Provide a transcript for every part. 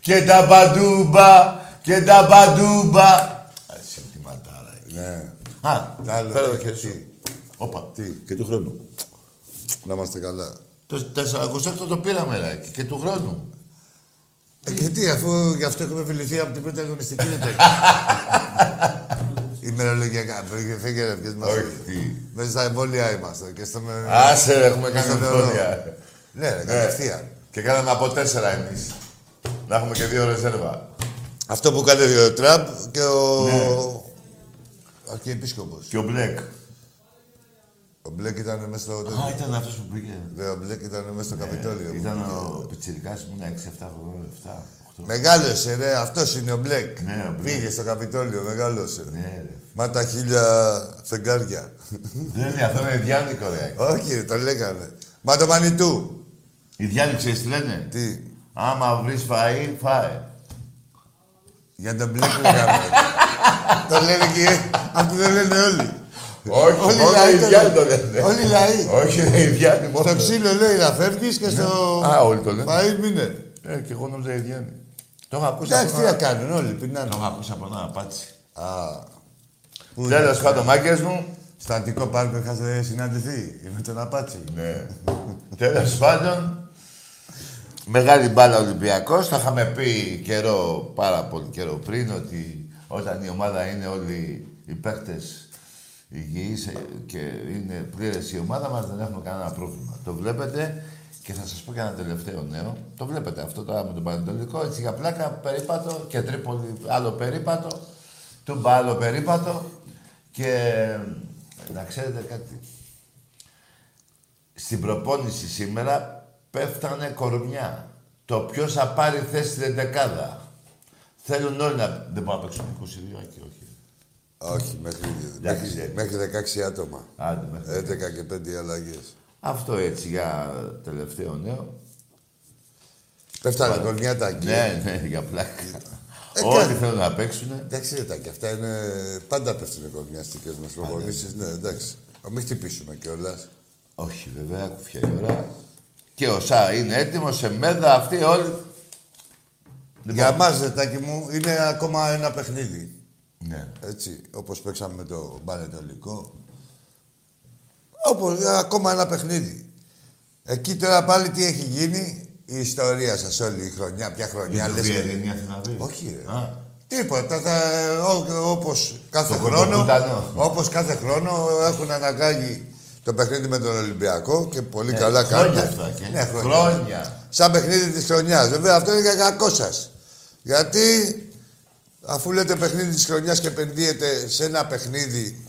Και τα μπαντούμπα, και τα μπαντούμπα. Ας είναι τη μαντάρα. Ναι. Πέρα το χέρι σου. Όπα. Τι, και του χρόνου. Να είμαστε καλά. Το 400 το πήραμε, ρε, και του χρόνου. Γιατί, αφού γι' αυτό έχουμε φιληθεί από την πρώτη αγωνιστική, δεν το ημερολογιακά, φύγερε ποιες μας. Όχι. Μέσα στα εμβόλια είμαστε. Άσε, έχουμε κάνει εμβόλια. Ναι, ρε, κατευθείαν. Και κάναμε από 4 εμείς. Να έχουμε και 2 ρεζέρβα. Αυτό που κάνει ο Τραμπ και ο... Ναι. Αρχιεπίσκοπος. Και ο Μπλεκ. Ο Μπλεκ ήταν μέσα στο... Α, ήταν αυτός που πήγε. Ναι, ο Μπλεκ ήταν μέσα στο Καπιτόλιο. Ήταν ο πιτσιρικάς που είναι 6-7. Μεγάλωσε, ρε. Αυτός είναι ο Μπλεκ. Ναι, ο Μπλεκ. Πήγε στο Καπιτόλιο, μεγάλωσε. Ναι, ρε. Μα τα 1000 φεγγάρια. Δεν είναι, αυτό είναι διάνικο, ρε. Όχι, το λέγανε. Μα το Μανιτού. Οι διάνοιξε τι λένε. Τι. Άμα βρεις φαΐ, φάε. Για τον μπλε που γράμμα. Το λένε και... Αυτοί δεν λένε όλοι. Όχι, μόνο οι Ιδιάνοι το λένε. Όλοι οι λαοί. Όχι, οι Ιδιάνοι μόνο. Στο ξύλο λέει να φεύγεις και στο... Α, όλοι το λένε. Φαΐ μείνε. Ε, κι εγώ νόμιζα οι Ιδιάνοι. Το είχα ακούσει. Εντάξει, τι να κάνουν όλοι, πεινάνε. Το είχα ακούσει από ένα πάτσι. Α. Τέλος πάντων, μάγκες μου. Στο Αντικό Πάρκο είχατε συναντηθεί με τον Απάτσι. Ναι. Τέλος πάντων, μεγάλη μπάλα Ολυμπιακός. Θα είχαμε πει καιρό, πάρα πολύ καιρό πριν, ότι όταν η ομάδα είναι όλοι οι παίκτες υγιείς και είναι πλήρες η ομάδα μας, δεν έχουμε κανένα πρόβλημα. Το βλέπετε και θα σας πω και ένα τελευταίο νέο. Το βλέπετε αυτό τώρα με τον Πανετολικό, έτσι για πλάκα, περίπατο και Τρίπολη, άλλο περίπατο, Τούμπα, άλλο περίπατο και... Να ξέρετε κάτι. Στην προπόνηση σήμερα πέφτανε κορμιά. Το ποιος θα πάρει θέση στην δεκάδα. Θέλουν όλοι να... Δεν μπορούν να παίξουν 22, όχι, όχι. Όχι, μέχρι 16 άτομα. Άντε, μέχρι 11 και 5 αλλαγές. Αυτό έτσι για τελευταίο νέο. Πέφτανε κορμιά τα αγγεία. Ναι, ναι, για πλάκα. Ό,τι θέλουν να παίξουν. Εντάξει, ρε, και αυτά είναι. Πάντα πέφτουν οι κομμουνιαστικές μας προπονήσεις. Ναι, εντάξει. Να μην χτυπήσουμε κιόλας. Όχι, βέβαια, άκουφια η ώρα. Και ο Σα είναι έτοιμο, σε μέδα αυτοί όλοι. Για εμάς, Ρετάκι μου, είναι ακόμα ένα παιχνίδι. Ναι. Έτσι, όπως παίξαμε με το Πανετολικό. Όπως ακόμα ένα παιχνίδι. Εκεί τώρα πάλι τι έχει γίνει, η ιστορία σας όλη η χρονιά, ποια χρονιά λες. Όχι ρε. Α. Τίποτα, όπως κάθε χρόνο, όπως κάθε χρόνο έχουν αναγκάγει το παιχνίδι με τον Ολυμπιακό και πολύ καλά κάνουν. Αυτά, και ναι, χρόνια. Σαν παιχνίδι της χρονιάς. Βέβαια αυτό είναι για κακό σας. Γιατί αφού λέτε παιχνίδι της χρονιάς και επενδύεται σε ένα παιχνίδι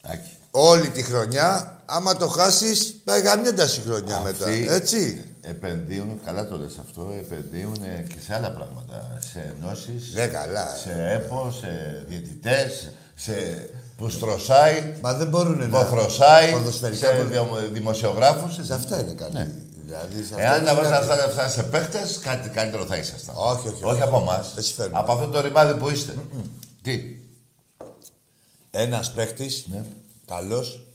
Άκη. Όλη τη χρονιά, άμα το χάσεις, πάει γαμιέντας η χρονιά. Αυτή μετά, έτσι. Επενδύουν, καλά το λες αυτό, επενδύουν και σε άλλα πράγματα. Σε ενώσεις, σε έπο, σε διαιτητές, σε... Που στρωσάει, μα δεν μπορούν να φροσάει, δημοσιογράφους. Σε αυτά είναι καλή. Ναι. Δηλαδή, εάν να βάζετε αυτά σε παίχτες, κάτι καλύτερο θα ήσασταν. Όχι από εμάς. Από αυτό το ρημάδι που είστε. Τι. Ένας παίχτης, ναι. Καλός,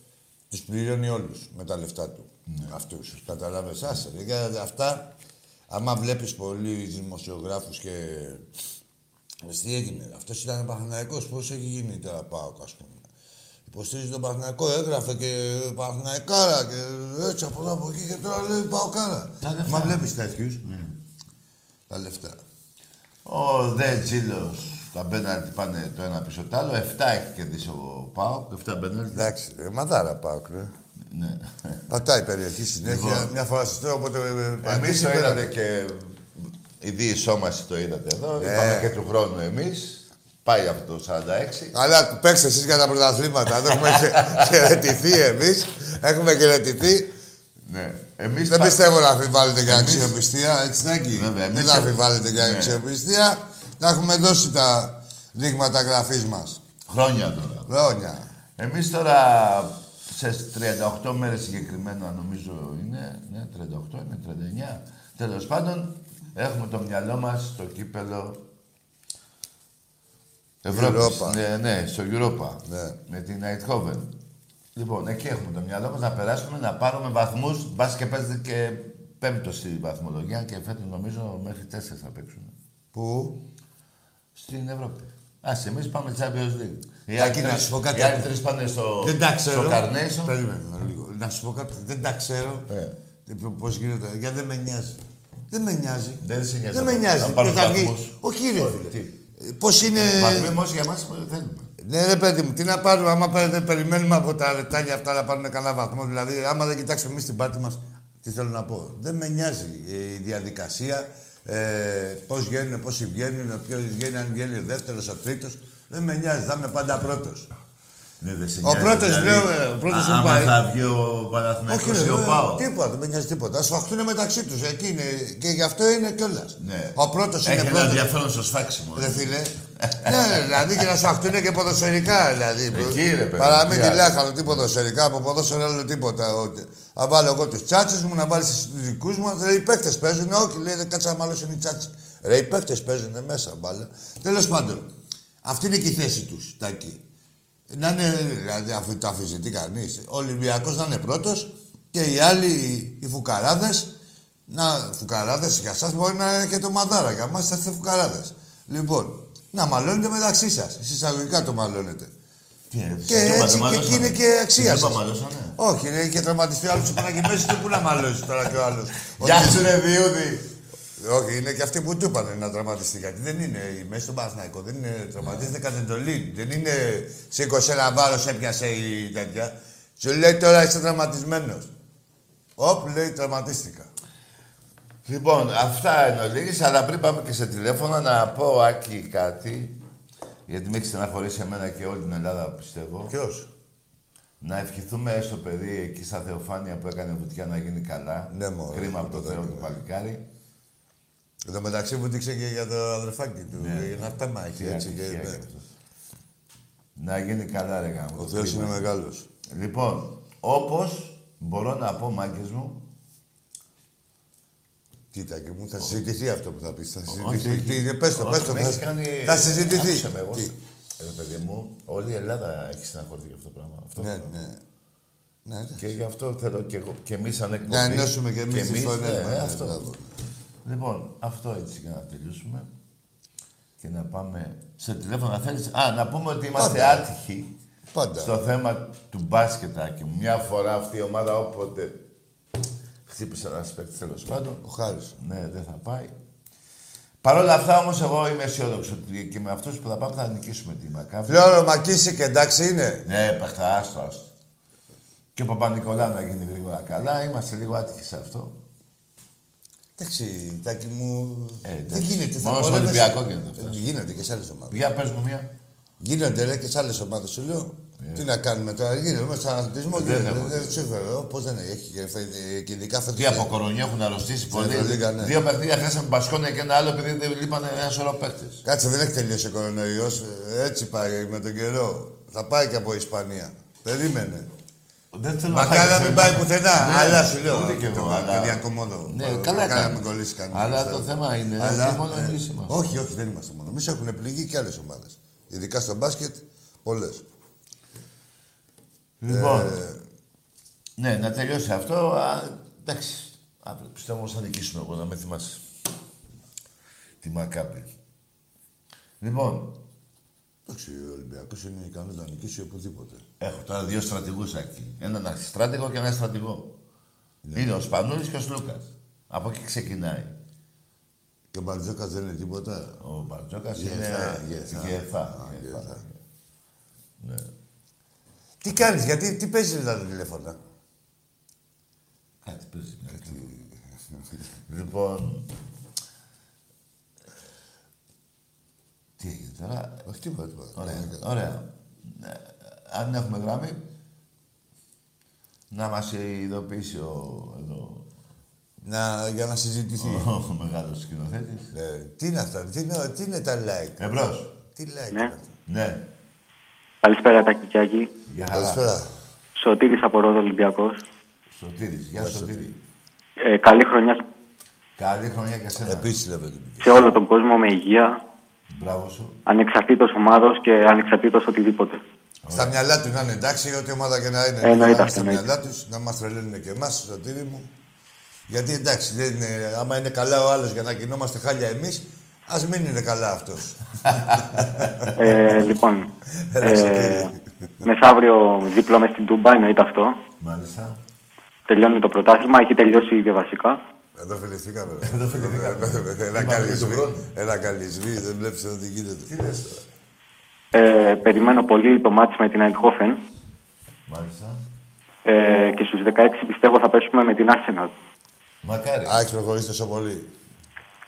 τους πληρώνει όλους με τα λεφτά του. Ναι. Αυτούς. Καταλάβες, άσε. Δηλαδή, αυτά, άμα βλέπεις πολλοί δημοσιογράφους και... Τι έγινε, αυτός ήταν Παναθηναϊκός, πώς έχει γίνει τώρα ΠΑΟΚ, ας πούμε. Υποστήριζε τον Παναθηναϊκό, έγραφε και Παναθηναϊκάρα και έτσι από εδώ από εκεί και τώρα λέει ΠΑΟΚάρα. Μα βλέπεις τέτοιους. Τα λεφτά. Ο δε Τζίλος, τα πέναλτι πάνε το ένα πίσω το άλλο, 7 έχει κερδίσει ο ΠΑΟΚ, 7 πέναλτι. Εντάξει, μαντάρα ΠΑΟΚ, ρε. Ναι. Πατάει η περιοχή συνέχεια, μια φορά στο στρώ, οπότε εμείς η διεισόμαση το είδατε εδώ, είπαμε και του χρόνου εμείς, πάει από το 46. Αλλά παίξτε εσείς για τα πρωταθλήματα, δεν έχουμε χαιρετηθεί εμείς, έχουμε χαιρετηθεί. Ναι. Εμείς δεν πιστεύω να αμφιβάλλετε για αξιοπιστία, έτσι Τάκη. Δεν θα αμφιβάλλετε για αξιοπιστία, να έχουμε δώσει τα δείγματα γραφής μας. Χρόνια τώρα. Χρόνια. Εμείς τώρα σε 38 μέρες συγκεκριμένα νομίζω είναι, ναι, 38 είναι, 39, τέλος πάντων. Έχουμε το μυαλό μας στο κύπελλο Ευρώπης. Ναι, στο Europa. Ναι. Με την Eindhoven. Λοιπόν, εκεί έχουμε το μυαλό μας να περάσουμε, να πάρουμε βαθμούς. Μπας και παίζεται και πέμπτο στη βαθμολογία και φέτος νομίζω μέχρι 4 θα παίξουμε. Πού? Στην Ευρώπη. Ας εμείς πάμε Champions League. Οι άλλοι τρεις πάνε στο Carnation. Περίμενε λίγο. Να σου πω κάτι. Δεν τα ξέρω. Πώς γίνεται. Γιατί δεν με νοιάζει. Δεν με νοιάζει. Δεν με νοιάζει. Όχι, ρε φίλε. Πώς είναι. Βαθμοί μόνοι για μας που θέλουμε. Ναι, ρε παιδί μου, τι να πάρουμε. Άμα περιμένουμε από τα ρετάκια αυτά να πάρουν κανένα βαθμό. Δηλαδή, άμα δεν κοιτάξουμε εμείς την πάτη μας, τι θέλω να πω. Δεν με νοιάζει η διαδικασία. Πώς βγαίνουν, πόσοι βγαίνουν, ποιος βγαίνει, αν βγαίνει ο δεύτερος, ο τρίτος. Δεν με νοιάζει. Θα είμαι πάντα πρώτος. Ναι, ο πρώτος δηλαδή, λέω, ο πρώτος μου πάει. Άμα θα βγει ο Παναθηναϊκός ή ο ΠΑΟΚ. Τίποτα, δεν με νοιάζει τίποτα. Ας σφαχτούν μεταξύ τους. Εκεί είναι, και γι' αυτό είναι κιόλας. Ναι. Ο πρώτος είναι πρώτος. Έχει ένα ενδιαφέρον στο σφάξιμο. Δε φίλε. Ναι, δηλαδή και να σφαχτούν και ποδοσφαιρικά δηλαδή. Εκεί ρε παιδί. Παρά μην τηλάχαλο τι ποδοσφαιρικά, από ποδόσφαιρα άλλο τίποτα. Αν βάλω εγώ τους τσάτσες μου, να βάλεις τους δικούς μου, λέει οι παίκτες παίζουν. Όχι, λέει κάτσα μάλλον είναι οι τσάτσες. Ρε οι παίκτες παίζουν μέσα μπάλα. Τέλος πάντων, αυτή είναι και η θέση τους, Τάκη. Να είναι, δηλαδή, αφού το αφιζητεί κανείς, ο Ολυμπιακός να είναι πρώτος και οι άλλοι, οι φουκαράδες, φουκαράδες για εσάς μπορεί να είναι και το μαδάρα, για εμάς θα είστε φουκαράδες. Λοιπόν, να μαλώνετε μεταξύ σας, εισαγωγικά το μαλώνετε. Και έτσι και είναι και αξία σας. Όχι, είναι και τραυματιστεί ο άλλος του Παναγυμέσης, πού να μαλώσει τώρα κι ο άλλος. Γεια σου ρε Διούδη. Όχι, είναι και αυτοί που του είπαν να τραυματιστεί. Γιατί δεν είναι η μέση του Παναθηναϊκού, δεν είναι τραυματίζεται κατ' εντολή. Δεν είναι σήκωσε ένα βάρος, έπιασε η τέτοια. Σου λέει τώρα είσαι τραυματισμένος. Όπ, λέει τραυματίστηκα. Λοιπόν, αυτά εν ολίγης, αλλά πριν πάμε και σε τηλέφωνα να πω Άκη κάτι. Γιατί με έχει στεναχωρήσει εμένα και όλη την Ελλάδα πιστεύω. Ποιος? Να ευχηθούμε στο παιδί εκεί στα Θεοφάνεια που έκανε βουτιά να γίνει καλά. Ναι, μωρέ, κρίμα από το Θεό του παλικάρι. Εν τω μεταξύ βουτήξε και για το αδερφάκι του, για να φτάμα έχει έτσι και... Να γίνει καλά ρε γάμο. Ο Θεός είναι μεγάλος. Λοιπόν, όπως μπορώ να πω μάγκες μου, Κοίτα και μου, θα συζητηθεί αυτό που θα πεις. Θα συζητηθεί. Πες το, πες το. Θα συζητηθεί. Ρε παιδί μου, όλη η Ελλάδα έχει συναχωρηθεί για αυτό το πράγμα. Ναι. Και γι' αυτό θέλω και εμείς αν εκπομπή. Να ενώσουμε και εμείς τη φωνή. Λοιπόν, αυτό έτσι για να τελειώσουμε. Και να πάμε σε τηλέφωνο. Να πούμε ότι είμαστε άτυχοι στο θέμα του μπάσκετάκι. Μια φορά αυτή η ομάδα όποτε χτύπησε ένα παίκτη, τέλος πάντων. Ο Χάρης. Ναι, δεν θα πάει. Παρ' όλα αυτά όμως, εγώ είμαι αισιόδοξο ότι και με αυτούς που θα πάμε θα νικήσουμε τη Μακάβη. Φλόρο Μακίση και εντάξει είναι. Ναι, παχτά, άστο. Και ο Παπα-Νικολάου να γίνει γρήγορα καλά. Είμαστε λίγο άτυχοι σε αυτό. Εντάξει, Τάκη μου. Δεν γίνεται. Μόνο στο Ολυμπιακό γίνεται αυτό. Γίνεται και σε άλλες ομάδες. Για πες μου μία. Γίνονται λέει, και σε άλλες ομάδες, σου λέω. Τι να κάνουμε τώρα, γίνεται μέσα στον αθλητισμό. Δεν ξέρω, πώς δεν έχει. Και ειδικά φέτος. Τι από κορονοϊό έχουν αρρωστήσει πολλοί. Δύο παιχνίδια χάσαμε Μπασκόνια και ένα άλλο επειδή δεν λείπανε ένα σωρό παίκτες. Κάτσε, δεν έχει τελειώσει ο κορονοϊός. Έτσι πάει με τον καιρό. Θα πάει και από Ισπανία. Περίμενε. Μακάρι να μην πάει πουθενά. Ναι, αλλά σου λέω. Ούτε και εγώ. Καλά να μην κολλήσει κανένα. Αλλά το θέμα είναι. Όχι, δεν είμαστε μόνο. Εμείς έχουν πληγεί και άλλες ομάδες. Ειδικά στο μπάσκετ, πολλές. Λοιπόν, ναι, να τελειώσει αυτό. Εντάξει. Πιστεύω όμως θα νικήσουμε εγώ, να με θυμάσαι. Τη Μακάμπη. Λοιπόν. Εντάξει, ο Ολυμπιακός είναι ικανός να νικήσει οπουδήποτε. Έχω τώρα δύο στρατηγούς εκεί. Έναν αρχιστράτηγο και έναν στρατηγό. Ναι. Είναι ο Σπανούλης και ο Σλούκας. Από εκεί ξεκινάει. Και ο Μπαρτζόκας δεν είναι τίποτα. Ο Μπαρτζόκας είναι γεθά. Ναι. Τι κάνεις, γιατί τι παίζεις μετά τα τηλέφωνα. Κάτι παίζει. Λοιπόν... Τι έγινε τώρα. Όχι τίποτα. Ωραία. Αν έχουμε γραμμή, να μας ειδοποιήσει εδώ... Για να συζητηθεί. Ο μεγάλος σκηνοθέτης. Τι είναι αυτά, τι είναι τα like. Εμπρός. Τι like είναι αυτά. Ναι. Καλησπέρα Τακικιάκη. Γεια σας. Σωτήρης από Ρόδο, Ολυμπιακός. Σωτήρης, γεια σου Σωτήρη. Καλή χρονιά. Καλή χρονιά και εσένα. Επίσης λέμε. Σε όλο τον κόσμο με υγεία. Μπράβο σου. Ανεξαρτήτως ομάδος και ανεξαρτήτως οτιδήποτε. Στα μυαλά του να είναι εντάξει, ό,τι ομάδα και να είναι. Εννοείται. Στα μυαλά του να μας τρελαίνουν και εμάς, Σωτήρη μου. Γιατί εντάξει, δεν είναι, άμα είναι καλά ο άλλος για να κινόμαστε χάλια εμείς, ας μην είναι καλά αυτός. Λοιπόν, μεσαύριο δίπλα μες στην Τούμπα, εννοείται αυτό. Μάλιστα. Τελειώνει το πρωτάθλημα, έχει τελειώσει ήδη βασικά. Εδώ φιληθήκαμε. Ένα καλυσβή, δεν βλέπεις ότι γίνεται. Τι λες τώρα. Περιμένω πολύ το μάτς με την Eindhoven. Μάλιστα. Και στους 16 πιστεύω θα πέσουμε με την Arsenal. Μακάρι. Άξι προχωρείς τόσο πολύ.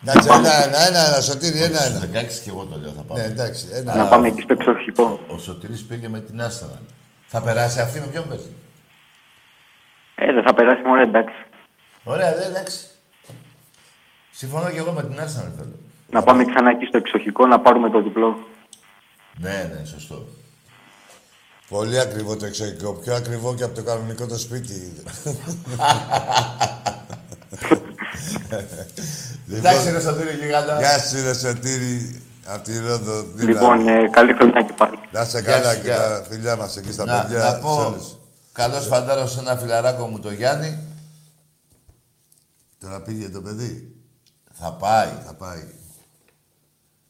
Εντάξει, ένα, Σωτήρη, ένα. 16 και εγώ το λέω θα πάμε. Ναι, εντάξει, να πάμε εκεί στο εξοχικό. Ο Σωτήρης πήγε με την Arsenal. Θα περάσει αυτή με ποιον παίζει. Δεν θα περάσει μόνο, εντάξει. Ωραία, εντάξει. Συμφωνώ και εγώ με την Arsenal θέλω. Να πάμε ξανά εκεί στο εξοχικό, να πάρουμε το διπλό. Ναι, σωστό. Πολύ ακριβό το εξωτερικό. Πιο ακριβό και από το κανονικό το σπίτι. Εντάξει ρε Σωτήρη γιγάντα. Γεια σου ρε Σωτήρη. Απ' τη Ρόδο. Λοιπόν, καλή χρονιά και πάλι. Να σε καλά και τα φιλιά μας εκεί στα παιδιά. Να πω, καλός φαντάρος σε ένα φιλαράκο μου το Γιάννη. Τώρα πήγε το παιδί. Θα πάει.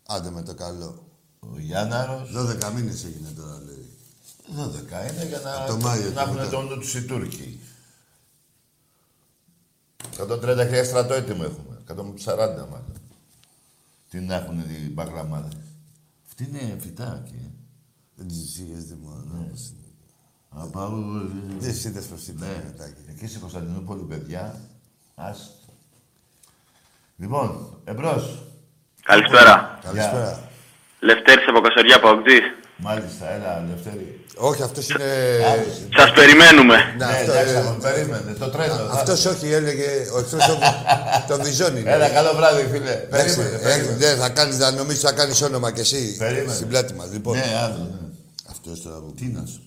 Άντε με το καλό. Ο Γιάνναρος. 12 μήνες έγινε τώρα λέει. 12 είναι για να έχουν το όντο τους οι Τούρκοι. 130.000 στρατόιτιμο έχουμε. 140 μάλλον. Τι να έχουν οι μπαγραμάδες. Αυτή είναι φυτά εκεί. Δεν τις είχες δει μόνο. Δεν τις είδες προς την Τάκη. Εκεί στην Κωνσταντινούπολη, παιδιά. Ας. Λοιπόν, εμπρός. Καλησπέρα. Λευτέρης από Κασοριά, Παοκτή. Μάλιστα, έλα, Λευτέρη. Όχι, αυτός είναι... Σας περιμένουμε. Ναι, εντάξει, περίμενε. Το τρένο. Αυτός όχι, έλεγε... Ο εχθρός τον Βιζόνι. Έλα, καλό βράδυ, φίλε. Περίμενε. Θα νομίζεις θα κάνεις όνομα κι εσύ στην πλάτη μας. Ναι, άλλο. Αυτός τώρα... Τι να σου.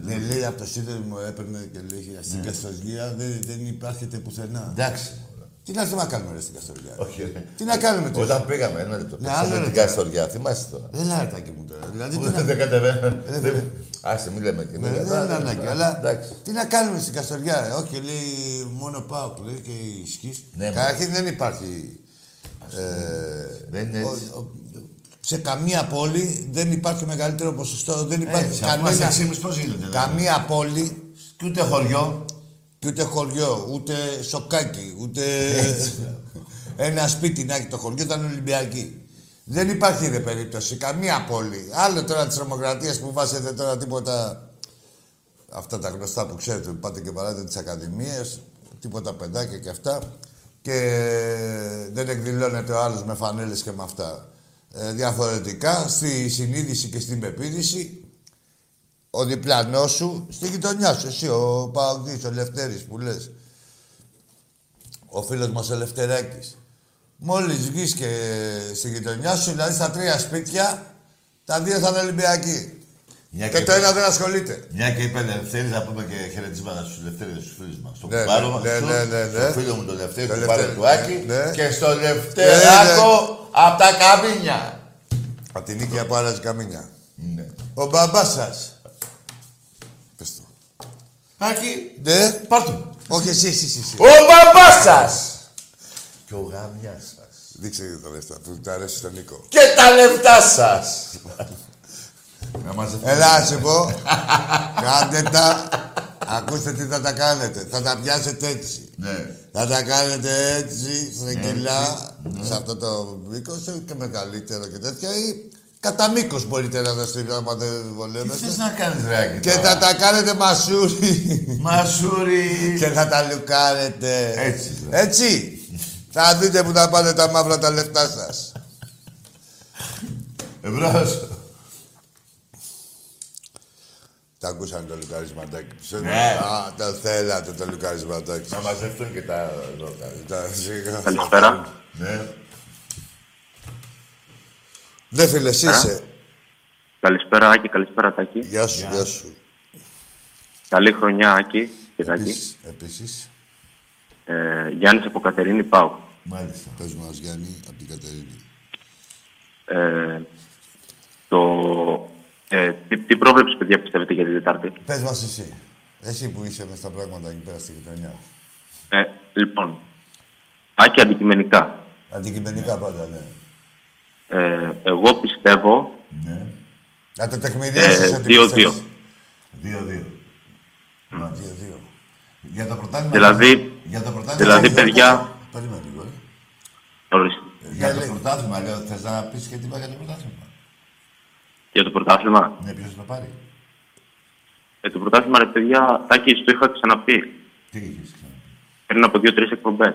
Δεν λέει από το σύνδεσμο, έπαιρνε και λέει στην Καστοζλία, δεν υπάρχεται πουθενά. Εντάξει. Τι να κάνουμε ρε στην Καστοριά. Όχι, τι να κάνουμε τώρα. Όταν πήγαμε, ένα λεπτό. Πήγαμε την Καστοριά, θυμάσαι τώρα. Δεν λάρτακι μου τώρα. Δηλαδή. Δεν κατεβαίνω. Άσε, μην λέμε και εμένα. Δεν ανάγκη, αλλά. Τι να κάνουμε στην Καστοριά. Όχι, λέει μόνο πάω που λέει και η σκίση. Καταρχήν δεν υπάρχει. Δεν είναι έτσι. Σε καμία πόλη δεν υπάρχει μεγαλύτερο ποσοστό. Δεν υπάρχει κανένα. Καμία πόλη. Και ούτε χωριό. Και ούτε χωριό, ούτε σοκάκι, ούτε ένα σπίτι να έχει το χωριό, ήταν Ολυμπιακή. Δεν υπάρχει δε περίπτωση, καμία πόλη. Άλλο τώρα της τρομοκρατίας που βάζετε τώρα τίποτα, αυτά τα γνωστά που ξέρετε, που πάτε και παράτε τις ακαδημίες, τίποτα παιδάκια και αυτά, και δεν εκδηλώνεται ο άλλος με φανέλες και με αυτά. Διαφορετικά, στη συνείδηση και στην πεποίθηση, ο διπλανός σου, στη γειτονιά σου, εσύ, ο Παογκής, ο Λευτέρης που λες, ο φίλος μας ο Λευτεράκης. Μόλις βγεις και στη γειτονιά σου, δηλαδή στα τρία σπίτια, τα δύο θα είναι Ολυμπιακοί. Και το ένα δεν ασχολείται. Μια και είπε Λευτέρης, θα πούμε και χαιρετισμένα στους Λευτέρης, στους φίλους μας. Στον κουμπάρο μας, στον φίλο μου τον Λευτέρη, τον κουμπάρο του Άκη, και στο Λευτεράκο απ' τα Καμίνια. Απ' την Νίκη από άλλας Καμίνια. Ο μπαμπάς σας. Άκη, ναι. Πάρτο. Όχι εσύ. Ο μπαμπάς σας! Και ο γαμιάς σας. Δείξε και τα λεφτά που τα αρέσει στον Νίκο. Και τα λεφτά σας! Ελά, σε πω. Κάντε τα. Ακούστε τι θα τα κάνετε. Θα τα πιάσετε έτσι. Ναι. Θα τα κάνετε έτσι, στρογγυλά, σε αυτό το μήκος και μεγαλύτερο και τέτοια. Κατά μήκος μπορείτε να τα στείλετε άμα δεν βολεύετε. Τι θες να κάνεις ρε. Και θα τα κάνετε μασούρι. Μασούρι. Και θα τα λουκάρετε. Έτσι. Έτσι. Θα δείτε που θα πάνε τα μαύρα τα λεφτά σας. Εμπρός. Τα ακούσαν το λουκαρισματάκι. Ναι. Α, το θέλατε το λουκαρισματάκι. Να μαζευτούν και τα λουκαρισματάκι. Καλησπέρα. Ναι. Δε φίλε, είσαι. Καλησπέρα, Άκη. Καλησπέρα, Τάκη. Γεια σου, γεια σου. Καλή χρονιά, Άκη και Τάκη. Επίσης. Γιάννης από Κατερίνη, πάω. Μάλιστα. Πες μας, Γιάννη, από την Κατερίνη. Τι πρόβλεψη, παιδιά, πιστεύετε για την Τετάρτη. Πες μας εσύ. Εσύ που είσαι μες τα πράγματα εκεί πέρα στην γειτονιά. Λοιπόν, Άκη, αντικειμενικά. Αντικειμενικά πάντα, ναι. Εγώ πιστεύω. Ναι. Να το τεκμηριώσεις ότι πιστεύεις. 2-2. Για το πρωτάθλημα. Δηλαδή, παιδιά. Περίμενε λίγο. Για το πρωτάθλημα, λέω. Θες να πεις και τίποτα για το πρωτάθλημα. Για το πρωτάθλημα. Ναι, ποιος θα το πάρει. Για το πρωτάθλημα, ρε παιδιά, Τάκη, το είχα ξαναπεί. Τι είχες ξαναπεί. Πριν από 2-3 εκπομπές.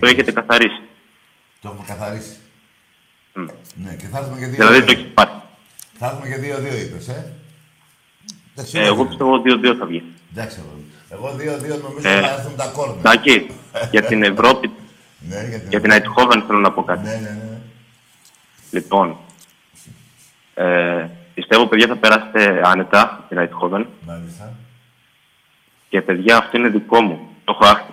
Το έχετε καθαρίσει. Το έχουμε καθαρίσει. Mm. Ναι, και θα έρθουμε για 2-2. Δηλαδή το έχεις πάρει. Θα έρθουμε για 2-2, είπες, εγώ πιστεύω 2-2 θα βγει. Εντάξει, εγώ 2-2 νομίζω θα έρθουν τα κόρνα. Τάκη, για την Ευρώπη, για την Αιτχόβεν θέλω να πω κάτι. Ναι. Λοιπόν, πιστεύω, παιδιά, θα περάσετε άνετα την Αιτχόβεν. Μάλιστα. Και, παιδιά, αυτό είναι δικό μου. Το έχω άχτη.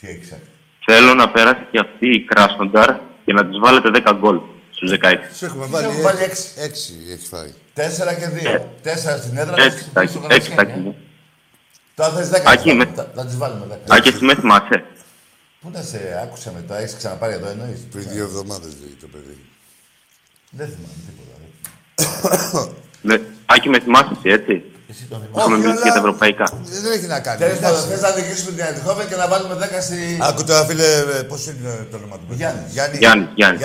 Τι έχεις άχτη. Θέλω να περάσει και αυτή η Κράσνονταρ και να τους βάλετε 10 γκολ. Στους 16. Τους έχουμε βάλει 6. 4 και 2. 4 στην έδρα. 6. Τώρα θες 10. Θα τους βάλουμε 10. Άκη, εσύ με θυμάσαι. Πού να σε άκουσα μετά, έχεις ξαναπάρει εδώ εννοείς. Πριν 2 εβδομάδες λέει το παιδί. Δεν θυμάμαι τίποτα. Άκη, με θυμάσαι εσύ, έτσι. Έχουμε μιλήσει για τα ευρωπαϊκά. Δεν έχει να κάνει. Θες να διοικήσουμε την Αιτχόβεν και να βάλουμε 10 στη... Άκου τώρα, φίλε, πώς είναι το όνομα του. Γιάννη.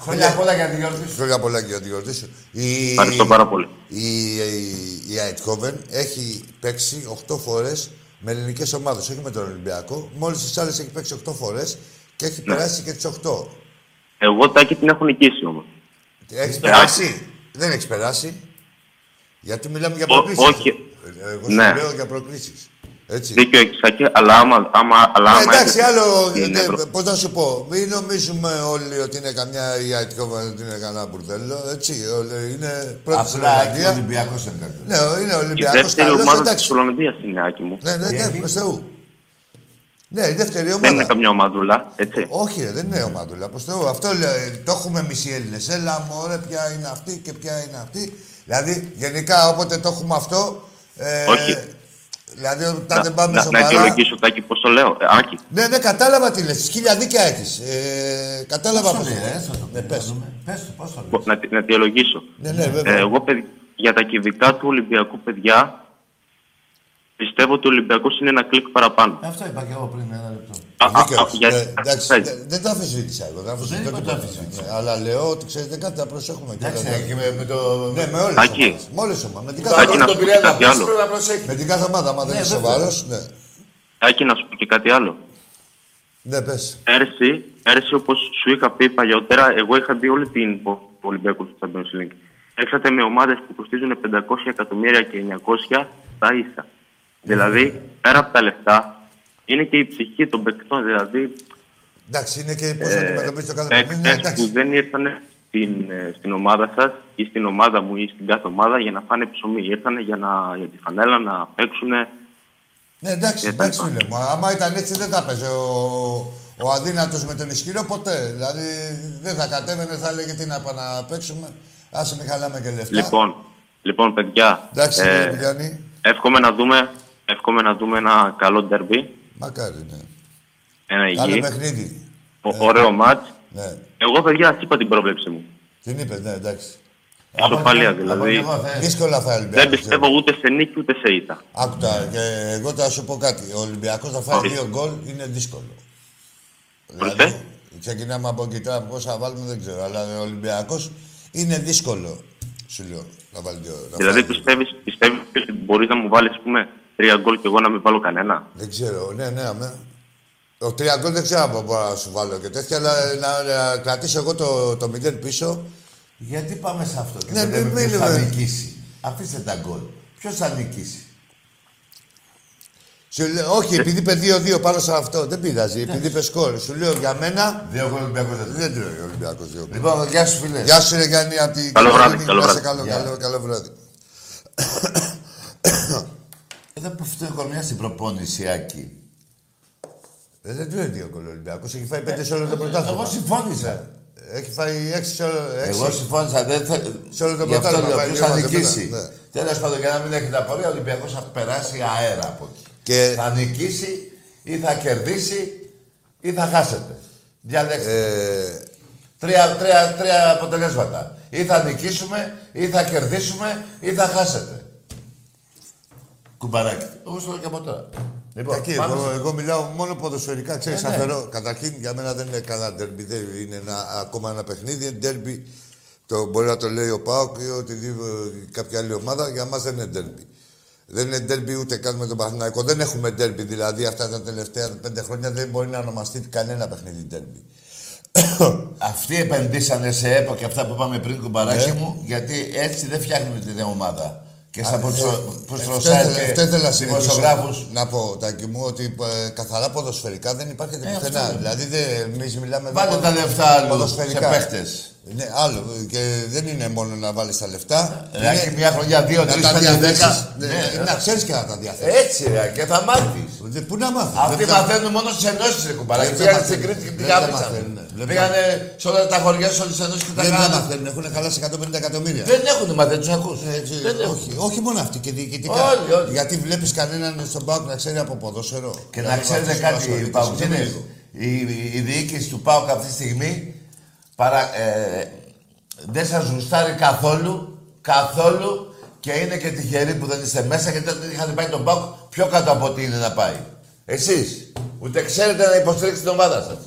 Χρόνια πολλά για τη γιορτή σου. Χρόνια πολλά για τη γιορτή σου. Ευχαριστώ πάρα πολύ. Η Αιτχόβεν έχει παίξει 8 φορές με ελληνικές ομάδες, όχι με τον Ολυμπιακό. Μόλις τις άλλες έχει παίξει 8 φορές και έχει περάσει και τις 8. Εγώ, Τάκη, την έχω νικήσει όμως. Έχεις περάσει. Δεν έχεις περάσει. Γιατί μιλάμε για προκλήσεις. Όχι. Εγώ σου λέω για προκλήσεις. Έτσι. Δίκιο έχεις, αλλά άμα... Εντάξει, άλλο... Πώς να σου πω. Μην νομίζουμε όλοι ότι είναι καμιά ιατρικό, ότι είναι κανένα μπουρδέλο. Έτσι, είναι πρώτη Σλοβακία. Απλά Ολυμπιακός είναι. Ναι, είναι Ολυμπιακός. Η δεύτερη ομάδα της Σλοβακίας είναι, Άκη μου. Ναι, προς Θεού. Ναι, η δεύτερη ομάδα. Δεν είναι καμιά ομάδουλα, έτσι. Όχι, ρε, δεν είναι ομάδουλα. Αυτό το έχουμε εμείς οι Έλληνες. Έλα, μωρέ, ποια είναι αυτή και ποια είναι αυτή. Δηλαδή, γενικά, όποτε το έχουμε αυτό. Όχι. Δηλαδή, όταν δεν πάμε σοβαρά. Να αιτιολογήσω κάτι, πώς το λέω. Άκη. Ναι, ναι, κατάλαβα τι λες. Χίλια δίκαια έχεις. Κατάλαβα πώς το λες. Πες το. Να αιτιολογήσω. Ναι, ναι, βέβαια. Εγώ για τα κυβικά του Ολυμπιακού, παιδιά. Πιστεύω ότι ο Ολυμπιακός είναι ένα κλικ παραπάνω. Αυτό είπα και εγώ πριν ένα λεπτό. Δεν το αφισβήτησα εγώ. Δεν το αφισβήτησα. Αλλά λέω ότι ξέρετε κάτι, θα προσέχουμε. Με όλες ομάδες. Με όλες ομάδες. Με την κάθε ομάδα, άμα δεν είναι σοβαρός. Άκη, να σου πω και κάτι άλλο. Ναι, πες. Πέρσι, όπως σου είχα πει παλιότερα, εγώ είχα δει όλη την Ολυμπιακού του Champions League. Έξατε με ομάδες που κοστίζουν 500 εκατομμύρια και 900 τα ίσα. Δηλαδή, πέρα από τα λεφτά, είναι και η ψυχή των παικτών. Δηλαδή, εντάξει, είναι και πώς αντιμετωπίζεις το κάθε παιχνίδι. Που δεν ήρθαν στην ομάδα σας ή στην ομάδα μου ή στην κάθε ομάδα για να φάνε ψωμί. Ήρθαν για τη φανέλα να παίξουν. Ναι, εντάξει, φίλε μου. Άμα ήταν έτσι, δεν τα παίζει ο αδύνατος με τον ισχυρό ποτέ. Δηλαδή, δεν θα κατέβαινε, θα έλεγε τι να πάμε να παίξουμε. Άσε μην χαλάμε και λεφτά. Λοιπόν, παιδιά. Εντάξει, εύχομαι να δούμε ένα καλό ντερμπι. Μακάρι, ναι. Ένα υγιή. Ωραίο μάτς. Ναι. Εγώ, παιδιά, είπα την πρόβλεψη μου. Την είπε, ναι, εντάξει. Ασφαλεία, δηλαδή. Δύσκολα θα ελπίζω. Δεν πιστεύω ούτε σε νίκη ούτε σε ήττα. Άκουτα, εγώ θα σου πω κάτι. Ο Ολυμπιακός θα φάει δύο γκολ, είναι δύσκολο. Δηλαδή, ξεκινάμε από κοιτά, πόσα βάλουμε δεν ξέρω. Αλλά ο Ολυμπιακός είναι δύσκολο. Σου λέω, να βάλει δύο. Δηλαδή, πιστεύεις ότι μπορείς να μου βάλεις, ας πούμε, τρία γκολ και εγώ να μην βάλω κανένα. Δεν ξέρω, ναι, αμέ. Το τρία γκολ δεν ξέρω αν μπορώ να σου βάλω και τέτοια, αλλά να κρατήσω εγώ το 0 πίσω. Γιατί πάμε σε αυτό και δεν λέμε ποιος θα νικήσει. Αφήστε τα γκολ. Ποιος θα νικήσει. Σου λέω, όχι, επειδή είπε 2-2 πάνω σε αυτό, δεν πειράζει. Επειδή είπε σκορ, σου λέω για μένα. Δύο γκολ Ολυμπιακός. Δεν τρώει ο Ολυμπιακός. Λοιπόν, γεια σου, φίλε. Γεια σου, ρε Γιάννη, από την Κυριακή. Καλό βράδυ. Εδώ που φταίω μια στην προπόνηση, Άκη. Δεν τρώει δύο γκολ Ολυμπιακός. Έχει φάει 5 σε όλο το πρωτάθλημα. Εγώ συμφώνησα. Έχει φάει 6 σε όλο το πρωτάθλημα. Εγώ συμφώνησα. Σε όλο το πρωτάθλημα. Ποιο θα νικήσει. Τέλος πάντων, για να μην έχει τα πορεία, ο Ολυμπιακός θα περάσει αέρα από εκεί. Και θα νικήσει ή θα κερδίσει ή θα χάσετε. Διαλέξτε. Τρία αποτελέσματα. Ή θα νικήσουμε, ή θα κερδίσουμε, ή θα χάσετε. Κουμπαράκι. Εγώ σου λέω και από τώρα. Λοιπόν, εγώ μιλάω μόνο ποδοσφαιρικά, ξέρεις, σταθερό. Ναι. Καταρχήν, για μένα δεν είναι καλά ντέρμπι. Είναι ακόμα ένα παιχνίδι. Ντέρμπι, μπορεί να το λέει ο ΠΑΟΚ ή κάποια άλλη ομάδα. Για μας δεν είναι ντέρμπι. Δεν είναι ντέρμπι ούτε καν με τον Παναθηναϊκό. Δεν έχουμε ντέρμπι, δηλαδή αυτά τα τελευταία 5 χρόνια δεν μπορεί να ονομαστεί κανένα παιχνίδι ντέρμπι. Αυτοί επενδύσανε σε ΕΠΟ και αυτά που είπαμε πριν, κουμπαράκι μου, γιατί έτσι δεν φτιάχνουμε την ομάδα. Και στα προστροσάρια δημοσιογράφους. Να πω, Τάκη μου, ότι καθαρά ποδοσφαιρικά δεν υπάρχει πουθενά. Δηλαδή, εμείς μιλάμε εδώ. Βάλτε τα λεφτά άλλου σε παίχτες. Ναι, άλλο. Και δεν είναι μόνο να βάλεις τα λεφτά. Έχει μια χρονιά, 2, 3, 5, 10. Να ξέρεις και να τα διαθέσεις. Έτσι, ρε, και θα μάθεις. Πού να μάθεις. Αυτοί μαθαίνουν μόνο στις ενώσεις, ρε κουμπαράκι. Πήγανε στην Κρήτη και την κάμισαν. Πήγανε σε όλα τα χωριά, σε όλες τις ενώσεις και τα κάνανε. Δεν μαθαίνουν, έχουν καλά σε 150 εκατομμύρια. Δεν έχουν μαθαίνει, τους ακούς. Όχι μόνο αυτοί και διοικητικά. Γιατί βλέπεις κανέναν στον ΠΑΟΚ να ξέρει από ποδόσφαιρο. Και να ξέρετε κάτι, η διοίκηση του ΠΑΟΚ αυτή τη στιγμή. Δεν σας ζουστάρει καθόλου και είναι και τυχεροί που δεν είστε μέσα γιατί δεν είχατε πάει τον ΠΑΟΚ πιο κάτω από ό,τι είναι να πάει. Εσείς, ούτε ξέρετε να υποστηρίξετε την ομάδα σας.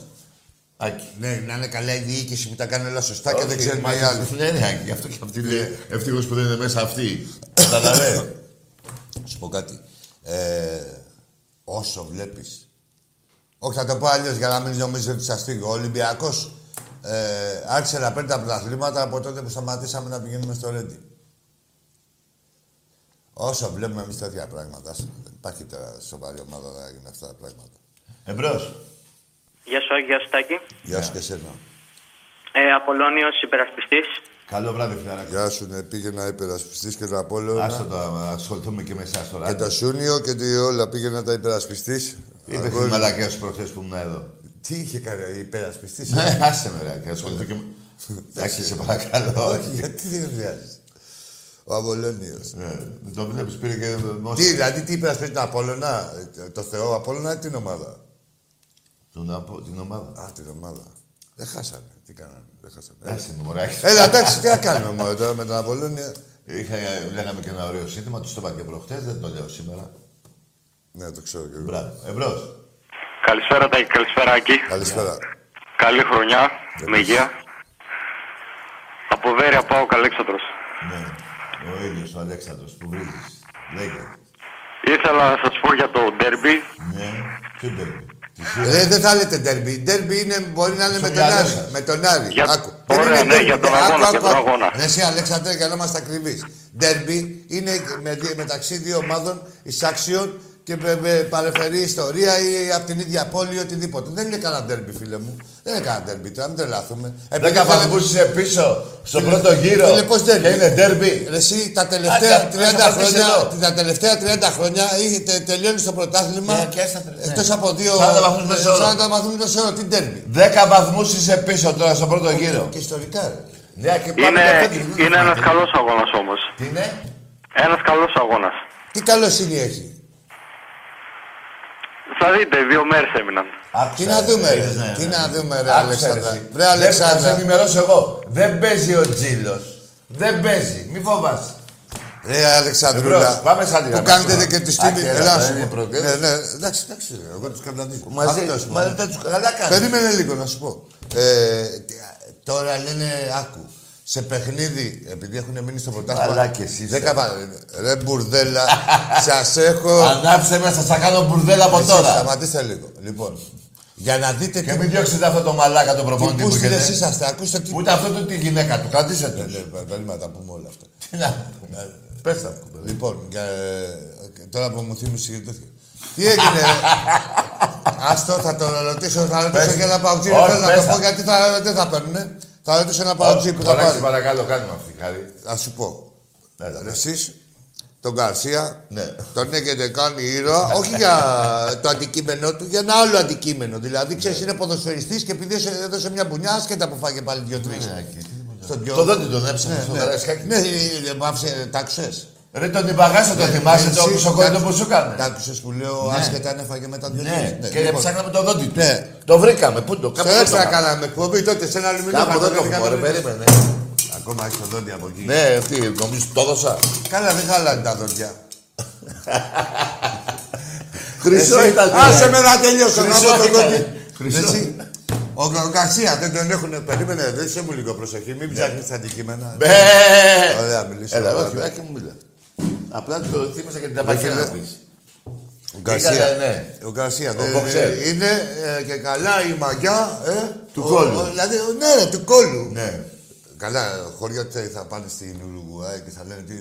Άκη. Ναι, να είναι καλά η διοίκηση που τα κάνει όλα σωστά και δεν ξέρει τι άλλο. Ναι, Άκη, γι' αυτό και αυτή είναι ευτυχώς που δεν είναι μέσα αυτή. Καταλαβαίνω. Σου πω κάτι. Όσο βλέπεις. Όχι, θα το πω αλλιώς για να μην νομίζετε ότι σας φύγω. Ο Ολυμπιακός. Άρχισε να παίρνει τα πρωταθλήματα από τότε που σταματήσαμε να πηγαίνουμε στο Ρέντι. Όσο βλέπουμε εμείς τέτοια πράγματα, δεν υπάρχει τώρα σοβαρή ομάδα να γίνει αυτά τα πράγματα. Εμπρός. Γεια σου, Άγγι, γεια σου, Τάκη. Γεια σου και εσένα. Απολώνιος, υπερασπιστής. Καλό βράδυ, φιλαράκι. Γεια σου, ναι. Πήγαινα υπερασπιστής και τα απόλυτα. Άστο το ασχοληθούμε και με εσάς τώρα. Και τα Σούνιο και όλα. Πήγαινα τα υπερασπιστής. Είπε τη μαλακιά σου προχθές που ήμουν εδώ. Τι είχε κάνει, υπερασπιστής. Ναι, άσε με ρε, ασχοληθώ και με. Εντάξει, σε παρακαλώ. Όχι, γιατί δεν χρειάζεται. Ο Αβολώνιος. Δεν το βλέπει, πήρε και δημόσιο. Τι, δηλαδή, τι υπερασπιστή, τον Απόλλωνα, το Θεό Απόλλωνα ή την ομάδα. Την ομάδα. Α, την ομάδα. Δεν χάσανε. Τι κάνανε. Δεν χάσανε. Έλα, εντάξει, τι να κάνουμε μόνο τώρα με τον Απόλλωνα. Λέγαμε και ένα ωραίο σύνθημα, του το είπα και προχθές, δεν το λέω σήμερα. Ναι, το ξέρω και εγώ. Μπράβο. Εμπρός. Καλησπέρα, Τάκη. Καλησπέρα, Άκη. Καλησπέρα. Καλή χρονιά. Με υγεία. Από Βέρεια πάω, Αλέξανδρος. Ναι. Ο ίδιος ο Αλέξανδρος που βρίζεις. Λέγε. Ήθελα να σας πω για το ντέρμπι. Ναι. Τι ντέρμπι. Δεν θα λέτε ντέρμπι. Ντέρμπι μπορεί να είναι με τον Άρη. Ωραία, ναι, για τον αγώνα. Ναι, εσύ Αλέξανδρε, για να είμαστε ακριβείς. Ντέρμπι είναι μεταξύ δύο ομάδων εισάξιων και παρεφερεί ιστορία ή από την ίδια πόλη ή οτιδήποτε. Δεν είναι κανένα ντέρμπι, φίλε μου. Δεν είναι κανένα ντέρμπι, τώρα μην τρελάθουμε. 10 βαθμούς είσαι πίσω στον πρώτο γύρο. Φίλε, πώς ντέρμπι. Και είναι ντέρμπι. Εσύ τα τελευταία 30 χρόνια τελειώνει το πρωτάθλημα. Εκτός από 40 βαθμούς μέσω όρο. Τι ντέρμπι. 10 βαθμούς είσαι πίσω τώρα στον πρώτο γύρο. Και ιστορικά. Είναι ένας καλός αγώνας όμως. Τι είναι? Ένας καλός αγώνας. Τι καλοσύνη έχει. Θα δείτε, 2 μέρες έμειναν. Τι να δούμε, ρε Αλέξανδρα. Ρε Αλέξανδρα. Θα σε ενημερώσω εγώ. Δεν παίζει ο Τζίλος. Δεν παίζει. Μη φοβάσαι. Ρε Αλεξανδρούλα, που κάνετε και τη στιγμή Ελλάς. Εντάξει, εντάξει, εγώ τους καταδείχνω. Μαζί τους, καλά κάνεις. Περίμενε λίγο να σου πω. Τώρα λένε, άκου. Σε παιχνίδι, επειδή έχουν μείνει στο πρωτάθλημα. Αλλά και εσύ. Ρε μπουρδέλα, σας έχω. Ανάψτε με, σας θα κάνω μπουρδέλα από τώρα. Σταματήστε λίγο. Λοιπόν, για να δείτε. Και μην διώξετε αυτό το μαλάκα τον προπονητή. Ακούστε εσείς, είσαστε. Ακούστε τι. Ούτε αυτό του τη γυναίκα του. Κρατήστε το. Περίμενα, τα πούμε όλα αυτά. Τι να πούμε. Πες τα. Λοιπόν, τώρα που μου θύμισε γιατί. Τι έγινε. Αυτό θα το ρωτήσω και να πάω. Να το πω γιατί δεν θα παίρνουνε. Θα ρωτήσω ένα παρατζή που θα πάρει. Παρακαλώ, κάνουμε αυτή τη χάρη. Θα σου πω. Εσείς, τον Γκαρσία, τον έχετε κάνει ήρωα, όχι για το αντικείμενό του, για ένα άλλο αντικείμενο. Δηλαδή, ξέρεις, είναι ποδοσφαιριστής και επειδή έδωσε μια μπουνιά, άσχετα που φάγε πάλι 2-3. Το δόντι τον έψανε. Ναι, μ' άφησε, τα άκουσες. Ρε τον υπαγάσα, το θυμάσαι το πισοκόντο που σου έκανε. Τα άκουσες που λέω, άσχετα αν έφαγε μετά τον δόντι. Και ψάχναμε το δόντι του. Το βρήκαμε, πού το κάναμε. Σ' έκαναμε εκπομπή τότε, σε ένα αλουμινό κομμάτι. Κάπου δεν το έχω, ρε, περίμενε. Ακόμα έχεις το δόντι από εκεί. Ναι, αυτή, νομίζω το έδωσα. Καλά, δεν χαλάνε τα δόντια. Χρυσό ήταν. Άσε με να τελειώσω, να πω το δόντι. Χρυσό. Ο Γκαρσία δεν τον έχουνε, περίμενε, δεν είσαι μου λίγο προσοχή, μην ψάχνεις τα αντικείμενα. Ωραία, μιλήσω. Έλα, όχι, όχι, μου μιλά. Απλά το θύμασα και την ταπαχέρα. Ο Γκαρσία, είναι και καλά η μαγιά του κόλου. Δηλαδή, ναι, του κόλου. Καλά, χωριά θα πάνε στην Ουρουγουάη και θα λένε τι,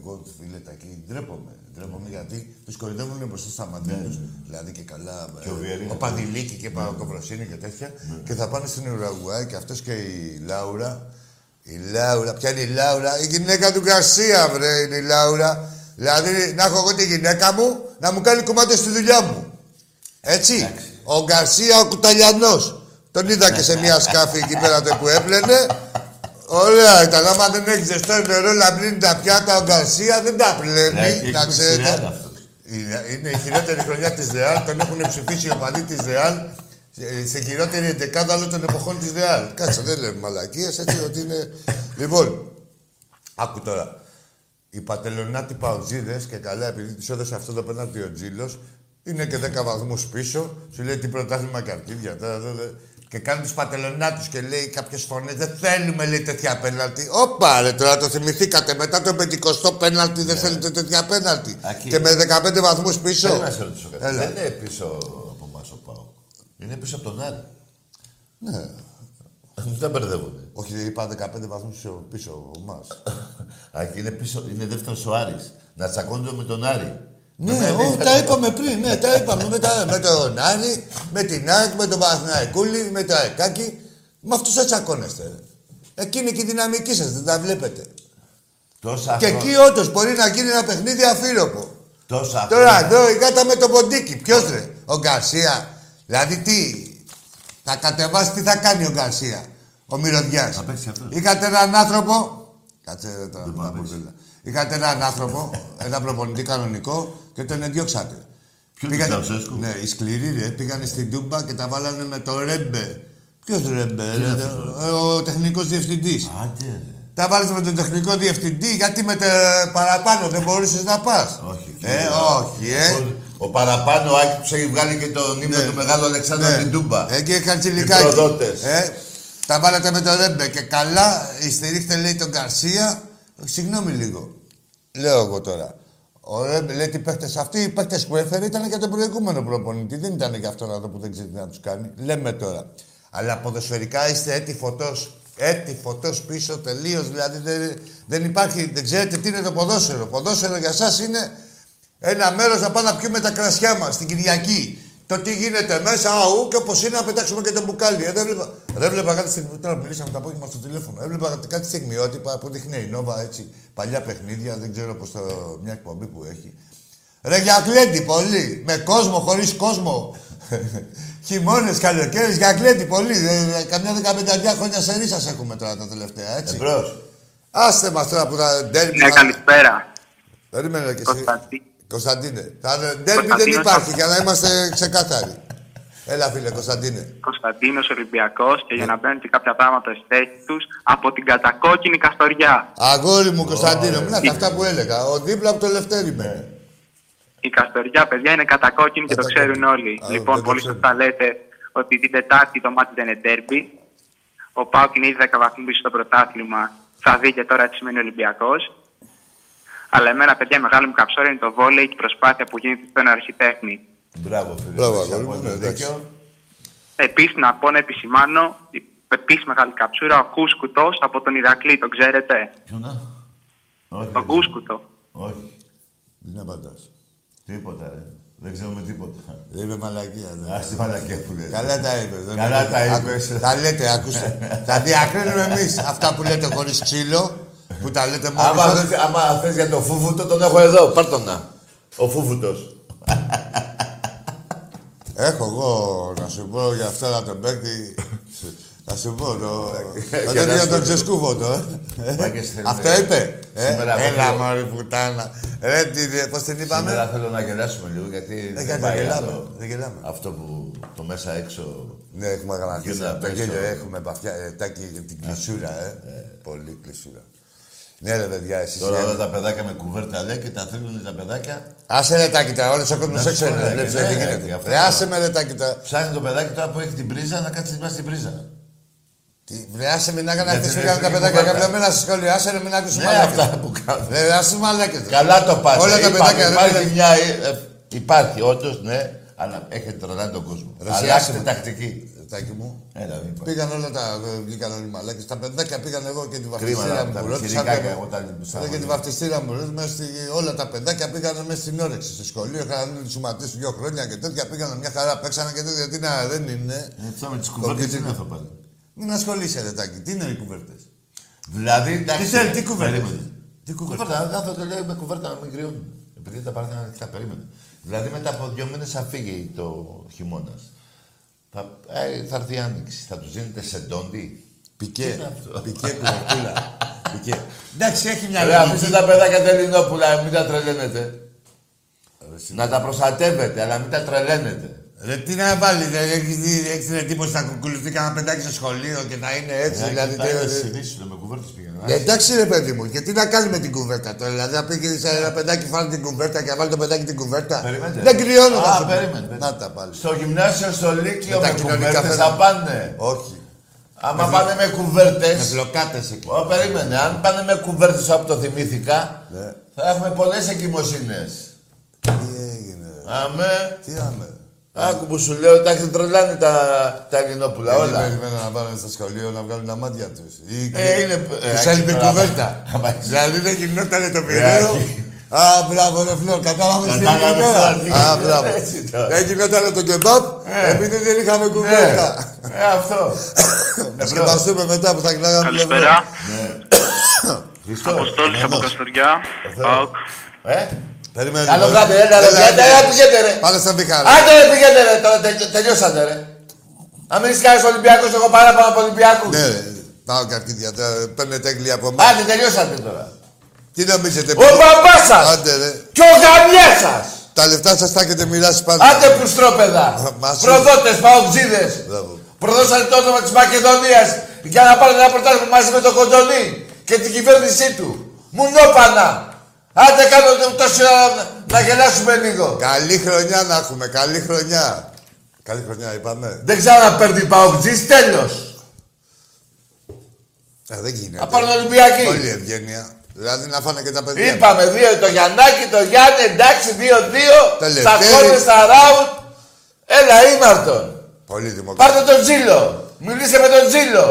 εγώ φίλε τα εκεί, ντρέπομαι. Ντρέπομαι γιατί τους κορυδεύουν μπροστά στα μαντρία τους. Δηλαδή και καλά, ο Παντιλίκη και ο Κοβροσίνη και τέτοια. Και θα πάνε στην Ουρουγουάη και αυτός και η Λάουρα. Η Λάουρα, ποια είναι η Λάουρα, η γυναίκα του Γκαρσία, βρε, είναι η Λάουρα. Δηλαδή, να έχω εγώ τη γυναίκα μου, να μου κάνει κομμάτι στη δουλειά μου. Έτσι. Εντάξει. Ο Γκαρσία, ο Κουταλιανός. Τον είδα και σε μια σκάφη εκεί πέρα το που έπλαινε. Ωραία ήταν. Άμα δεν έχει ζεστό νερό να πλύνει τα πιάτα, ο Γκαρσία δεν τα πλένει. Να ξέρετε. Είναι η χειρότερη χρονιά της ΔΕΑΛ. Τον έχουν ψηφίσει οι οπαδοί της ΔΕΑΛ. Στην χειρότερη εντεκάδα όλων των εποχών της ΔΕΑΛ. Κάτσε, δεν λέμε μαλακίες, έτσι ότι είναι. Λοιπόν, άκου τώρα. Οι πατελονάτοι παουτζίδες και καλά, επειδή τους έδωσε αυτό το πέναντι ο Τζίλος, είναι και 10 βαθμούς πίσω, σου λέει τι πρωτάθλημα καρτίδια. Και κάνουν τους πατελονάτους και λέει κάποιες φωνές, δεν θέλουμε λέει τέτοια πέναλτι. Όπα ρε τώρα το θυμηθήκατε, μετά το 50ο πέναλτι δεν θέλετε τέτοια πέναλτι. Και με 15 βαθμούς πίσω. Θέλω να σε ρωτήσω κάτι. Δεν είναι πίσω από εμάς ο ΠΑΟΚ. Είναι πίσω από τον Άρη. Ναι. Δεν μπερδεύονται. Όχι, είπα 15 βαθμούς πίσω από εμάς. Είναι δεύτερος ο Άρης. Να τσακώνονται με τον Άρη. Ναι, τα είπαμε πριν. Ναι, τα είπαμε με τον Άρη, με την ΑΕΚ, με τον Παναθηναϊκούλη, με το Αεκάκι. Με αυτούς θα τσακώνεστε. Εκείνη και η δυναμική σας, δεν τα βλέπετε. Τόσα και εκεί όντως μπορεί να γίνει ένα παιχνίδι αφύρωπο. Τόσα τώρα εδώ η γάτα με το ποντίκι. Ποιος ρε, ο Γκαρσία. Δηλαδή τι, θα κατεβάσει τι θα κάνει ο Γκαρσία, ο Μυρωδιάς. Είχατε έναν άνθρωπο. Κάτσε εδώ τώρα. Είχατε έναν άνθρωπο, ένα προπονητή κανονικό και τον εδιώξατε. Ποιο πήγανε, ναι, οι σκληροί ρε, πήγανε στην Τούμπα και τα βάλανε με το Ρέμπε. Ποιος Ρέμπε, ο τεχνικός διευθυντής. Τα βάλετε με τον τεχνικό διευθυντή, γιατί με το παραπάνω δεν μπορούσες να πας. Όχι. Ο παραπάνω Άκη τους έχει βγάλει και τον ύμνο του Μεγάλου Αλεξάνδρου από την Τούμπα. Εκεί είχαν τσιλικάκι. Τα βάλετε με το Ρέμπε και καλά, η στηρίχτε λέει τον Γκαρσία. Συγγνώμη λίγο. Λέω εγώ τώρα. Ο Ρέμπε λέει ότι οι παίχτες που έφερε ήταν για τον προηγούμενο προπονητή. Δεν ήταν για αυτόν εδώ που δεν ξέρει τι να τους κάνει. Λέμε τώρα. Αλλά ποδοσφαιρικά είστε έτη φωτός. Έτη φωτός πίσω τελείως. Δηλαδή δεν υπάρχει, δεν ξέρετε τι είναι το ποδόσφαιρο. Ποδόσφαιρο για σας είναι ένα μέρος να πάμε να πιούμε τα κρασιά μας την Κυριακή. Το τι γίνεται μέσα, αού και όπως είναι να πετάξουμε και το μπουκάλι. Δεν βλέπα κάτι στιγμή. Τώρα μιλήσαμε το απόγευμα στο τηλέφωνο. Έβλεπα κάτι στιγμιότυπα που δείχνει η Νόβα έτσι. Παλιά παιχνίδια, δεν ξέρω πώς το. Μια εκπομπή που έχει. Ρε Γιακλέντη πολύ. Με κόσμο, χωρίς κόσμο. Χειμώνες, καλοκαίρι, Γιακλέντη πολύ. Καμιά 15 χρόνια σερί σας έχουμε τώρα τα τελευταία, έτσι. Εμπρός. Άστε μας τώρα που τα ντέρμι. Ναι, καλησπέρα. Περίμενε και εσύ. Κωνσταντίνε. Ντέρμπι δεν υπάρχει για να είμαστε ξεκάθαροι. Έλα, φίλε, Κωνσταντίνε. Κωνσταντίνος Ολυμπιακός και για να μπαίνουν και κάποια πράγματα στη θέση τους από την κατακόκκινη Καστοριά. Αγόρι μου, Κωνσταντίνο, μιλάτε αυτά που έλεγα. Ο δίπλα από το Λευτέρι με. Η Καστοριά, παιδιά, είναι κατακόκκινη και το ξέρουν όλοι. Λοιπόν, πολύ σωστά λέτε ότι την Τετάρτη το μάτι δεν είναι ντέρμπι. Ο Πάοκ είναι ήδη 10 βαθμούς πίσω στο πρωτάθλημα. Θα δει και τώρα τι σημαίνει Ολυμπιακός. Αλλά εμένα, παιδιά, μεγάλη μου καψόρα είναι το βόλεϊ και η προσπάθεια που γίνεται στον αρχιτέχνη. Μπράβο, φίλε. Επίσης, να πω να επισημάνω, επίσης μεγάλη καψούρα, ο Κούσκουτος από τον Ηρακλή, τον ξέρετε. Ποιονά? Όχι. Τον Κούσκουτο. Όχι. Δεν απαντάς. Τίποτα, ρε. Δεν ξέρουμε τίποτα. Δεν είπε μαλακία. Άστη μαλακία που λέτε. Καλά τα είπε. Καλά τα είπε. Τα λέτε, άκουσε. Τα διακρίνουμε εμείς αυτά που λέτε χωρίς ξύλο. Που τα λέτε μόνο. Άμα θες για τον Φούφουτο, τον έχω εδώ. Πάρ' τον να. Ο Φούφουτος. Έχω εγώ να σου πω για αυτά να τον παίκτη. Να σου πω το. Τότε για τον ξεσκούβο το. Αυτό είπε. Έλα μωρή πουτάνα. Ρε, πώς την είπαμε. Σήμερα θέλω να γελάσουμε λίγο γιατί δεν γελάμε. Αυτό που το μέσα έξω. Ναι, έχουμε γραμματίσει. Έχουμε παφιά. Την κλεισούρα. Πολύ κλεισούρα. Ναι, ρε παιδιά, εσείς. Τώρα όλα τα παιδάκια με κουβέρτα λέει και τα θέλουν τα παιδάκια. Άσε ρε τα κοιτά, όλες ο κόσμος έξερε. Άσε με ρε τα κοιτά. Ψάχνει το παιδάκι τώρα που έχει την πρίζα να κάτσει μέσα στην πρίζα. Άσε με να κατακτήσει τα παιδάκια καμπλωμένα στη σχολή. Άσε ρε μην άκουσε μαλάκια. Άσε μαλάκια. Καλά το πας. Όλα τα παιδάκια δεν υπάρχει όντως, ναι, αλλά έχετε τρελάνει τον κόσμο. Αλλάξτε τακτική. Μου. Έλα, πήγαν όλα τα βγήκαν όλοι μαλάκες. Τα παιδάκια πήγαν εγώ και τη βαφτιστήρα μου. Και τη βαφτιστήρα μου. Όλα τα παιδάκια πήγαν μέσα στην όρεξη. Στο σχολείο είχαν του σωματίσει 2 χρόνια και τέτοια. Πήγαν μια χαρά, παίξανε και τέτοια. Τι να, δεν είναι. Αυτά με τις κουβέρτες είναι αυτό πάλι. Μην ασχολείσαι, Ρετάκι. Τι είναι οι κουβέρτες. Δηλαδή, εντάξει. Τι κουβέρτες. Τι κουβέρτες. Αυτό το λέω με κουβέρτα να μην κρυώνουν. Επειδή τα παράθυρα ανοιχτά περίμενε. Δηλαδή μετά από 2 μήνες θα φύγει το χειμώνα. Θα έρθει η άνοιξη, θα του δίνετε σε ντόντι. Πικέ κουβερτούλα. Εντάξει, έχει μια λογική. Αφήστε τα παιδάκια τα Ελληνόπουλα, μην τα τρελαίνετε. Να τα προστατεύετε, αλλά μην τα τρελαίνετε. Ρε τι να βάλει, έχει την εντύπωση να κουκουλουθεί κανένα παιδάκι στο σχολείο και να είναι έτσι. Δηλαδή με κουβέρτες πήγαινε. Εντάξει ρε παιδί μου, και τι να κάνει με την κουβέρτα τώρα. Δηλαδή να πήγαινε σε ένα παιδάκι, φάνε την κουβέρτα και να βάλει το παιδάκι την κουβέρτα. Δεν κρυώνω να περίμενε. Να τα πάλι. Στο γυμνάσιο, στο λύκειο με κουβέρτες θα πάνε. Όχι. Άμα πάνε με κουβέρτες. Με πλοκάτες εκεί. Περίμενε, αν πάνε με κουβέρτες από το θυμήθηκα θα έχουμε πολλές εγκυμοσύνες. Τι έγινε. Άκου που σου λέω, εντάξει, τρελάνε τα Ελληνόπουλα όλα. Δεν περιμένω να πάνε στο σχολείο να βγάλουν τα μάτια τους. Είναι. Τους έλειπε κουβέρτα. Δηλαδή δεν γινότανε το πειραίο Α, μπράβο ρε Φλόρ, κατάλαβες την ημέρα. Α, μπράβο. Εκεί μετά το κεμπάπ, επειδή δεν είχαμε κουβέντα. Αυτό. Να σκεπαστούμε μετά που θα κοιτάγαμε. Καλησπέρα. Αποστόλης από Καστοριά. ΠΑΟΚ. Περιμένουμε. Καλό κάντε, έλα πηγαίνετε ρε. Πάλε σαν Μιχάλη. Άντε ρε πηγαίνετε ρε, τώρα τελειώσατε ρε. Αν μην σκάρεις Ολυμπιακός, εγώ παράπονο από Ολυμπιακούς. Ναι ρε, πάω και αυτή διατέρα, παίρνετε έγκλη από εμάς. Άντε τελειώσατε τώρα. Τι νομίζετε, ο μπαμπάς σας! Άντε, ρε. Και ο γαμιάς σας! Τα λεφτά σας τα έχετε μοιράσει πάντα. Άντε πουστρόπεδα! Προδότες, παοξίδες! Προδώσατε το όνομα της Μακεδονίας για να πάρετε ένα πρωτάθλημα μαζί με τον Κοντονή και την κυβέρνησή του. Μουνόπανα! Άντε κάνω τόση ώρα να γελάσουμε λίγο. Καλή χρονιά να έχουμε, καλή χρονιά. Καλή χρονιά είπαμε. Δεν ξέρω να παίρνει παοξίδες, τέλος. Δεν γίνεται. Από την Ολυμπιακή. Πολύ ευγένεια. Δηλαδή να φάνε και τα παιδιά. Είπαμε δύο, το Γιαννάκη, το Γιάννη, εντάξει, 2-2. Τα κόρνες, τα ράουτ. Έλα, ήμαρτον. Πολύ δημοκρατικό. Πάρτε τον Τζίλο. Μιλήσε με τον Τζίλο.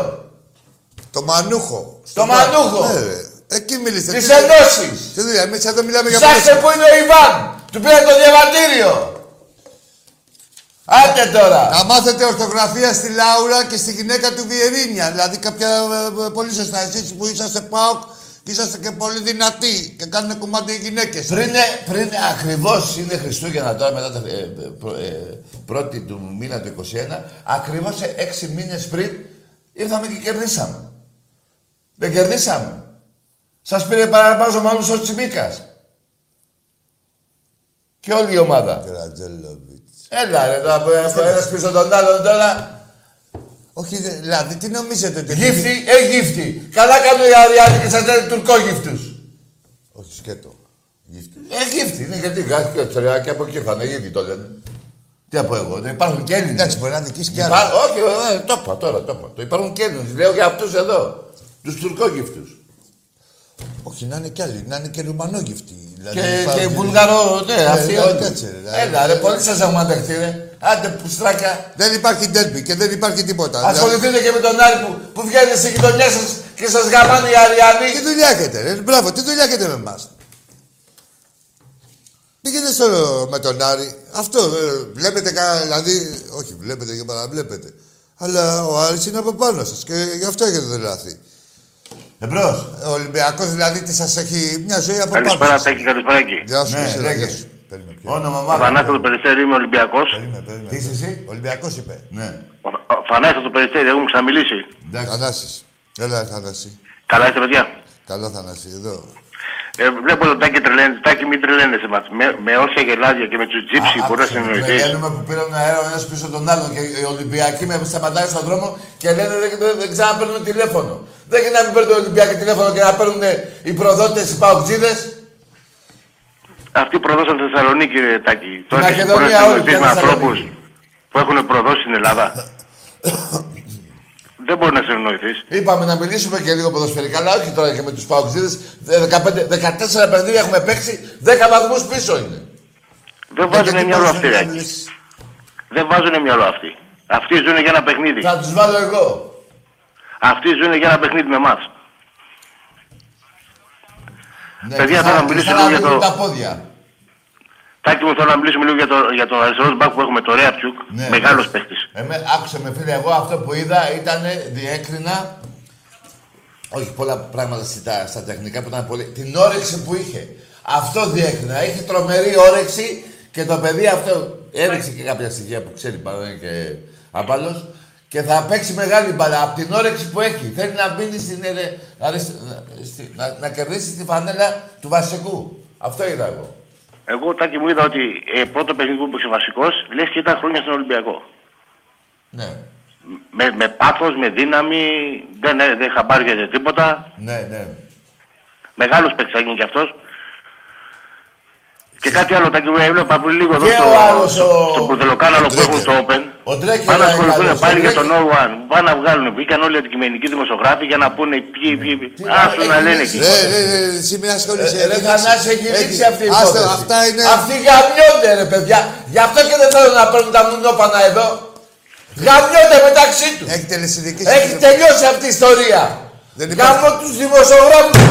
Το Μανούχο. Στο Μανούχο. Ναι, ρε. Εκεί μιλήσε. Τις ενώσεις. Τι δουλειά, εμείς εδώ μιλάμε για πίσω. Ψάξτε που είναι ο Ιβάν. Του πήρε το διαβατήριο. Άντε τώρα. Να μάθετε ορθογραφία στη Λάουρα και στη γυναίκα του Βιερίνια. Δηλαδή κάποια πολύ σωστά εσείς που είσαστε ΠΑΟΚ. Είσαστε και πολύ δυνατοί και κάνουνε κουμάντι οι γυναίκες. Πριν ακριβώς είναι Χριστούγεννα τώρα, μετά τα πρώτη του μήνα του 21, ακριβώς 6 μήνες πριν ήρθαμε και κερδίσαμε. Δεν κερδίσαμε. Σας πήρε παραπάνω μάλλον ο Τσιμίκας. Και όλη η ομάδα. Έλα ρε, τώρα ένας πίσω τον άλλον τώρα. Όχι, δηλαδή, τι νομίζετε ότι... Γύφτη, γύφτη. Καλά κάνουν οι Αριάδοι και σας λένε τουρκόγυφτους. Όχι, σκέτο. Γύφτη. Γύφτη, είναι γιατί γράφει και ο Τσορεά και από εκεί φάνε, γύφτη το λένε. Τι από εγώ, δεν υπάρχουν και Έλληνες. Εντάξει, μπορεί να δικείς κι άλλους. Όχι, το είπα τώρα, το είπα. Το υπάρχουν και Έλληνες, λέω για αυτούς εδώ. Τους τουρκόγυφτους. Όχι, να είναι κι άλλοι, να είναι και Ρουμανόγυφτοι. Δηλαδή, και Βουλγαρό, ναι, αυτοί όλοι. Έλα, ρε, πολύ σας έχουμε ανταχθεί, ρε. Άντε πουστράκα. Δεν υπάρχει ντέρμπι και δεν υπάρχει τίποτα. Ασχοληθείτε και με τον Άρη που βγαίνει στη γειτονιά σας και σας γαμάνε οι Αριανοί. Τι δουλειά έχετε, ρε. Μπράβο, τι δουλειά έχετε με εμάς. Πήγαινε με τον Άρη. Αυτό βλέπετε κανένα. Δηλαδή, όχι, βλέπετε και παραβλέπετε. Αλλά ο Άρης είναι από πάνω σας και γι' αυτό έχετε δουλειά. Εμπρός. Ο Ολυμπιακός δηλαδή τι σας έχει μια ζωή από πάνω σας. Καλησπέρα Τάκη, καλησπέρα εκεί. Γεια σου, Ισεράκη. Φανάτα το Περιστέρι, είμαι Ολυμπιακός. Τι είσαι εσύ, Ολυμπιακός είπε. Ναι. Φανάτα το Περιστέρι, έχουμε ξαναμιλήσει. Θανάσης. Έλα, Θανάση. Καλά είστε, παιδιά. Καλά, Θανάση, εδώ. Βλέπω τον Τάκη τρελαίνεται. Τάκη, μην τρελαίνεσαι μας. Με όσα γελάδια και με τους τζίψι μπορεί να συνοηθεί. Πηγαίνουμε που πήραμε αέρα ο ένας πίσω τον άλλον και οι Ολυμπιακοί με σταματάνε στον δρόμο και λένε δεν ξαναπαίρνουν τηλέφωνο. Δεν και να μην παίρνουν Ολυμπιακοί τηλέφωνο και να παίρνουν οι προδότες, οι παουτζίδες. Αυτοί προδώσαν Θεσσαλονίκη, ρε Τάκη. Τώρα έχεις προστατευτείς με ανθρώπους που έχουν προδώσει στην Ελλάδα. Δεν μπορεί να συνεννοηθείς. Είπαμε να μιλήσουμε και λίγο ποδοσφαιρικά, αλλά όχι τώρα και με τους παοξίδες. 14 παιχνίδια έχουμε παίξει, 10 βαθμούς πίσω είναι. Δεν βάζουνε μυαλό αυτοί, ρε. Δεν βάζουνε μυαλό αυτοί. Αυτοί ζουν για ένα παιχνίδι. Θα τους βάλω εγώ. Αυτοί ζουν για ένα παιχνίδι με εμάς. Ναι, παιδιά, θέλω να μιλήσουμε λίγο για το... Τάκη μου, θέλω να μιλήσουμε λίγο για τον αριστερό μπακ που έχουμε, το Ρέαπτσουκ. Ναι, μεγάλος παίχτης. Άκουσε με φίλε, εγώ αυτό που είδα ήταν διέκρινα... Όχι πολλά πράγματα στα τεχνικά που ήταν πολύ... Την όρεξη που είχε. Αυτό διέκρινα. Είχε τρομερή όρεξη και το παιδί αυτό έριξε και κάποια στοιχεία που ξέρει παρόν και απάλλος. Και θα παίξει μεγάλη μπαλά από την όρεξη που έχει. Θέλει να μπει στην να κερδίσει τη φανέλα του βασικού. Αυτό είδα εγώ. Εγώ, Τάκη μου, είδα ότι πρώτο παιχνίδι που παίξει βασικός, λες και ήταν χρόνια στον Ολυμπιακό. Ναι. Με πάθος, με δύναμη, δεν χαμπάριαζε τίποτα. Ναι, ναι. Μεγάλος παίξαγγιν κι αυτός. Και κάτι άλλο, Τάκη μου, έβλεπα πριν λίγο εδώ στο πουρδελοκάναλο που έχουν στο Open. Πάνε να ασχοληθούν πάλι για τον Ορουάν. Πάνε να βγάλουν. Βγήκαν όλοι οι αντικειμενικοί δημοσιογράφοι για να πούνε ποιοι. Άσου να λένε εκεί. Εσύ με ασχολείσαι. Ρε Θανάση, έχει λήξει αυτή η υπόθεση. Αυτοί γαμιώνται, ρε παιδιά. Γι' αυτό και δεν θέλουν να παίρνουν τα μουνόπανα εδώ. Γαμιώνται μεταξύ τους. Έχει τελειώσει αυτή η ιστορία. Γαμώ τους δημοσιογράφους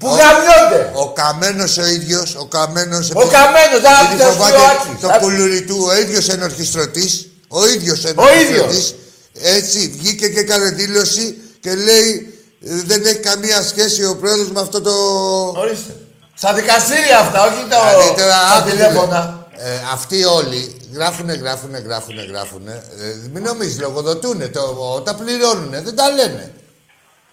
που γαμιώνται. Καμένος ο ίδιος, ο Καμένος... Ο Καμένος, δεν φοβάται το κουλούρι του, ο ίδιος ενορχιστρωτής, ο ίδιος ενορχιστρωτής, έτσι, βγήκε και έκανε δήλωση και λέει δεν έχει καμία σχέση ο πρόεδρος με αυτό το... Ορίστε. Στα δικαστήρια αυτά, όχι τα τηλέφωνα. Αυτοί όλοι γράφουνε. Μην νομίζεις, λογοδοτούνε, όταν πληρώνουνε, δεν τα λένε.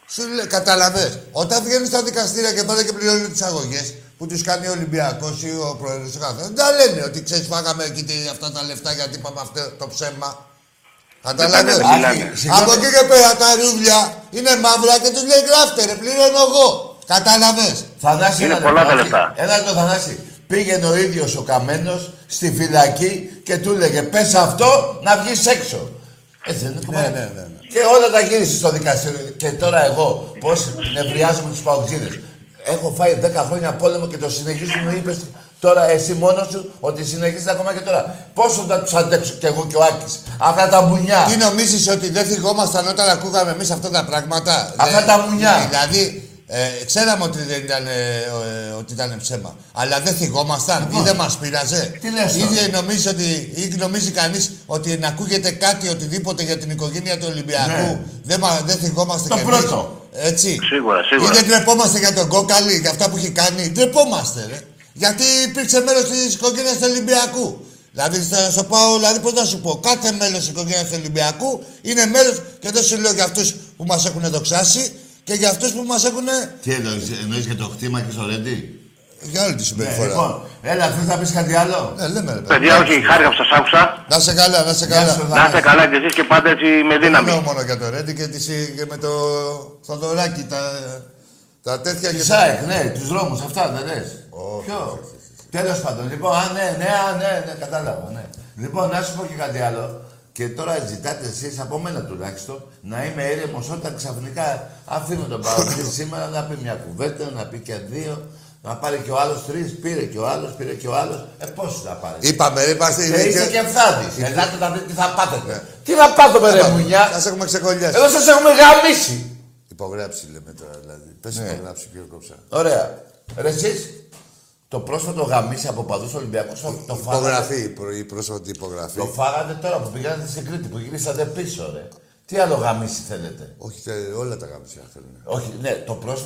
Σου λέει, καταλαβες, όταν βγαίνουν στα δικαστήρια και πάνε και πληρώνουν τις αγωγές που τους κάνει ο Ολυμπιακός ή ο Πρόεδρος ο καθένας, δεν τα λένε ότι ξέρεις φάγαμε εκεί αυτά τα λεφτά γιατί είπαμε αυτό το ψέμα. Καταλαβες. Από εκεί και πέρα τα ρούβλια είναι μαύρα και τους λέει γράφτε ρε, πληρώνω εγώ. Καταλαβες. Θανάση, είναι πολλά τα λεφτά. Ένας το Θανάση. Πήγαινε ο ίδιος ο Καμένος στη φυλακή και του έλεγε πες αυτό να βγεις έξω. Έτσι δεν είναι. Ναι. Και όλα τα γύρισε στο δικαστήριο. Και τώρα εγώ, πώς νευριάζομαι τους παοξίδες. Έχω φάει 10 χρόνια πόλεμο και το συνεχίζουμε. Είπες τώρα εσύ μόνος σου ότι συνεχίζεται ακόμα και τώρα. Πόσο θα τους αντέξω κι εγώ και ο Άκης. Αυτά τα μπουνιά. Τι νομίζεις ότι δεν θυγόμασταν όταν ακούγαμε εμείς αυτά τα πράγματα. Αυτά τα μπουνιά. Δηλαδή, ξέραμε ότι δεν ήταν, ότι ήταν ψέμα. Αλλά δεν θυγόμασταν ή δεν μας πείραζε. Τι λες τώρα. Ή νομίζει κανείς ότι να ακούγεται κάτι οτιδήποτε για την οικογένεια του Ολυμπιακού δεν θυγόμαστε κι εμείς. Έτσι. Σίγουρα. Ή δεν τρεπόμαστε για τον Κόκαλη, για αυτά που έχει κάνει. Τρεπόμαστε, ρε. Γιατί υπήρξε μέλος της οικογένειας του Ολυμπιακού. Δηλαδή, θα σου πω, δηλαδή, πώς να σου πω, κάθε μέλος της οικογένειας του Ολυμπιακού είναι μέλος και δεν σου λέω για αυτούς που μας έχουν δοξάσει. Και για αυτούς που μας έχουνε... Τι εννοείς για το χτήμα και στο Ρέντι. Για όλη τη συμπεριφορά. Λοιπόν, έλα, θες να πεις κάτι άλλο. Λέμε. Παιδιά, όχι, χάρηκα που σας άκουσα. Να είσαι καλά. Να είσαι καλά και εσείς και πάντα έτσι με δύναμη. Λέω μόνο για το Ρέντι και με το Θοδωράκι, τα τέτοια και... Σάικ, ναι, τους δρόμους, αυτά δεν λες. Ποιο. Τέλος πάντων, λοιπόν, ναι, κατάλαβα, ναι. Λοιπόν, να σου πω και κάτι άλλο. Και τώρα ζητάτε εσείς, από μένα τουλάχιστον, να είμαι έρεμος όταν ξαφνικά αφήνω τον παραδείγμα σήμερα να πει μια κουβέντα, να πει και δύο, να πάρει και ο άλλος τρεις, πήρε και ο άλλος. Πώς θα πάρει. Είστε και ευθάδεις. Ελάτε να δείτε τι θα πάθετε. Τι θα πάθουμε ρε μουνιά. Σας έχουμε ξεκολλιάσει. Εδώ σας έχουμε γαμίσει. Υπογράψει λέμε τώρα δηλαδή. Πες υπογράψει κύριο Κόψα. Ωραία. Ρε εσείς. Το πρόσφατο γαμίσι από παδούς Ολυμπιακούς το φάγατε. Η πρόσφατη υπογραφή. Το φάγατε τώρα που πήγατε στην Κρήτη, που γυρίσατε πίσω, ρε. Τι άλλο γαμίσι θέλετε. Όχι, όλα τα γαμίσια θέλουν. Όχι, ναι,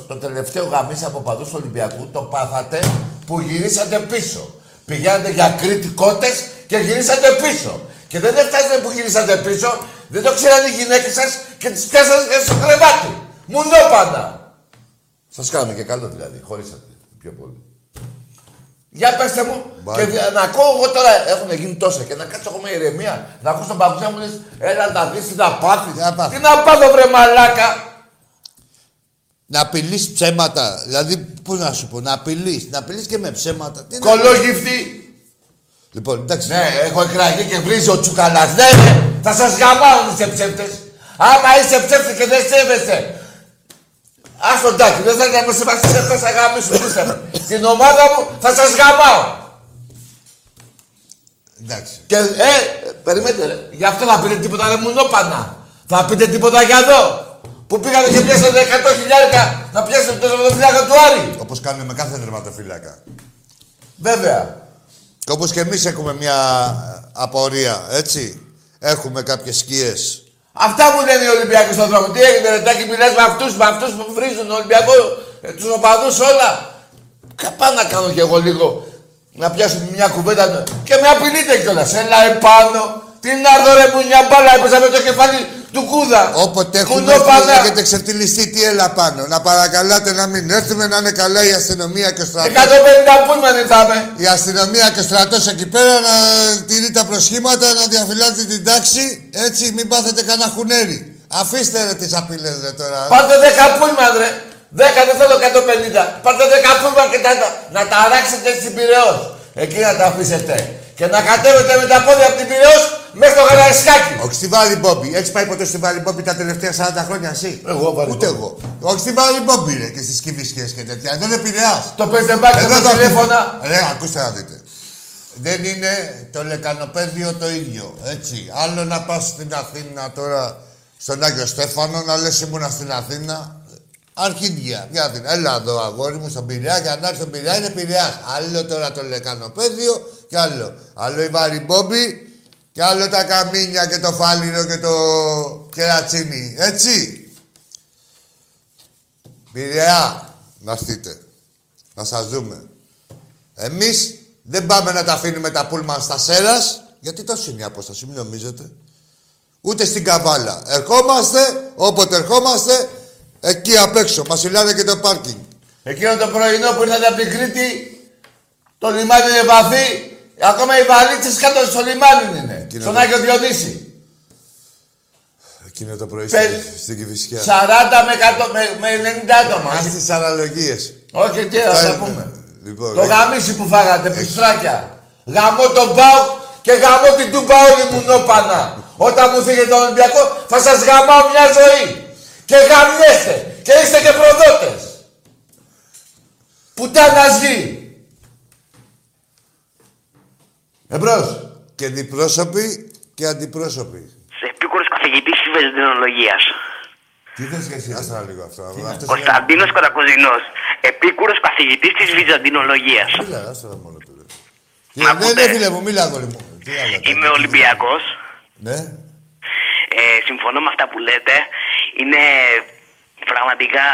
το τελευταίο γαμίσι από παδούς Ολυμπιακού το πάθατε που γυρίσατε πίσω. Πηγαίνατε για Κρήτη κότες και γυρίσατε πίσω. Και δεν έφτασατε που γυρίσατε πίσω, δεν το ξέραν οι γυναίκες σας και τις πιάσατε στο κρεβάτι. Μουνόπανα. Σας κάνουμε και καλό δηλαδή, χωρίσατε πιο πολύ. Για πέστε μου, και να ακούω εγώ τώρα, έχουν γίνει τόσα και να κάτσω εγώ με ηρεμία, να ακούσω τον παγκοσμιά μου, λες, έλα να δεις τι να πάθεις. Τι να πάθω βρε μαλάκα. Να απειλείς ψέματα, δηλαδή, πού να σου πω, να απειλείς και με ψέματα. Κολόγυφτη. Λοιπόν, εντάξει. Ναι, έχω εκραγεί και βρίζει ο Τσουκαλάς, ναι, θα σας γαμάω αν είστε ψεύτες. Άμα είστε ψεύτες και δεν σέβεστε. Ας τον τάκι, δεν θα γαμίσουν, θα σας γαμίσουν. Στην ομάδα μου θα σας γαμάω. Εντάξει. Και, περιμένετε ρε, γι' αυτό θα πείτε τίποτα ρε μουνόπανα. Θα πείτε τίποτα για εδώ. Που πήγατε και πιάσατε 100.000 να πιάσετε το τερματοφύλακα του Άρη. Όπως κάνουμε με κάθε τερματοφύλακα. Βέβαια. Και όπως και εμείς έχουμε μια απορία, έτσι. Έχουμε κάποιες σκιές. Αυτά μου λένε οι Ολυμπιακοί στον δρόμο. Τι έγινε, Ρετάκι, μιλάς με αυτούς που βρίζουν τον Ολυμπιακό, τους οπαδούς όλα. Πάω να κάνω κι εγώ λίγο. Να πιάσουν μια κουβέντα και με απειλείτε κιόλας. Έλα επάνω. Τι να δω ρε μπουνιά μπάλα, έπαιζα με το κεφάλι του Κούδα. Όποτε έχουμε έχετε ξεφτυλιστεί, τι έλα πάνω. Να παρακαλάτε να μην έρθουμε, να είναι καλά η αστυνομία και ο στρατός. 150 πούλμαν ήρθαμε. Η αστυνομία και ο στρατός εκεί πέρα να τηρεί τα προσχήματα, να διαφυλάτε την τάξη. Έτσι, μην πάθετε κανένα χουνέρι. Αφήστε ρε τις απειλές ρε τώρα. Πάτε 10 πούλμαν ρε. 10 δεν θέλω 150. Πάτε 10 πούλμαν και να τα αράξετε στην Πειραιώς. Εκεί να τα αφήσετε. Και να κατέβετε με τα πόδια από την Πειραιώς μέχρι το Χαραϊσκάκι. Όχι στη Βάρη Μπόμπη. Έχεις πάει ποτέ στη Βάρη Μπόμπη τα τελευταία 40 χρόνια εσύ. Εγώ Βάρη Ούτε εγώ. Όχι στη Βάρη Μπόμπη ρε και στις Κηβισιές και τέτοια. Δεν επηρεάς. Το πέντε μπάκι με τηλέφωνα. Ρε ακούστε να δείτε. Δεν είναι το λεκανοπέδιο το ίδιο. Έτσι. Άλλο να πας στην Αθήνα τώρα στον Άγιο Στέφανο να λες ήμουνα στην Αθήνα. Αρχίδια, διάφυνα. Έλα εδώ, αγόρι μου, στον Πειραιά, για να έρθει στον Πειραιά είναι Πειραιάς. Άλλο τώρα το λεκανοπέδιο κι άλλο. Άλλο η βαριμπόμπη κι άλλο τα καμίνια και το φάλιρο και το κερατσίνι. Έτσι. Πειραιά, να έρθείτε. Να σας δούμε. Εμείς δεν πάμε να τα αφήνουμε τα πούλμαν στα Σέρας, γιατί τόσο είναι η απόσταση, μην νομίζετε. Ούτε στην Καβάλα. Ερχόμαστε, όποτε ερχόμαστε, εκεί απ' έξω. Μας ηλάνε και το πάρκινγκ. Εκείνο το πρωινό που ήρθατε από την Κρήτη, το λιμάνι είναι βαθύ, ακόμα οι βαλίτσες κάτω στο λιμάνι είναι. Εκείνο στον Άγιο Διονύση. Εκείνο το πρωί στην Κηφισιά. 40 με 90 άτομα. Ας τις αναλογίες. Όχι, τι θα τα πούμε. Λοιπόν, το γαμίσι που φάγατε, πιστράκια. Γαμώ τον Πάουκ και γαμώ την Τούμπα όλη μου νόπανα. Όταν μου φύγετε τον Ολυμπιακό, θα σας γαμάω μια ζωή. Και γαμιέστε. Και είστε και προδότες. Πουτάνας γη. Εμπρός. Και διπρόσωποι και αντιπρόσωποι. Σε επίκουρος καθηγητής Βεζεντινολογίας. Τι θες και εσύ, άστανα λίγο αυτό. Κωνσταντίνος Κατακοζινός, επίκουρος καθηγητής της Βυζαντινολογίας. Μίλα, άστανα μόνο του λέω. Ναι, φίλε μου, μίλα αγόρι μου. Είμαι Ολυμπιακός. Ναι. Συμφωνώ με αυτά που λέτε. Είναι πραγματικά,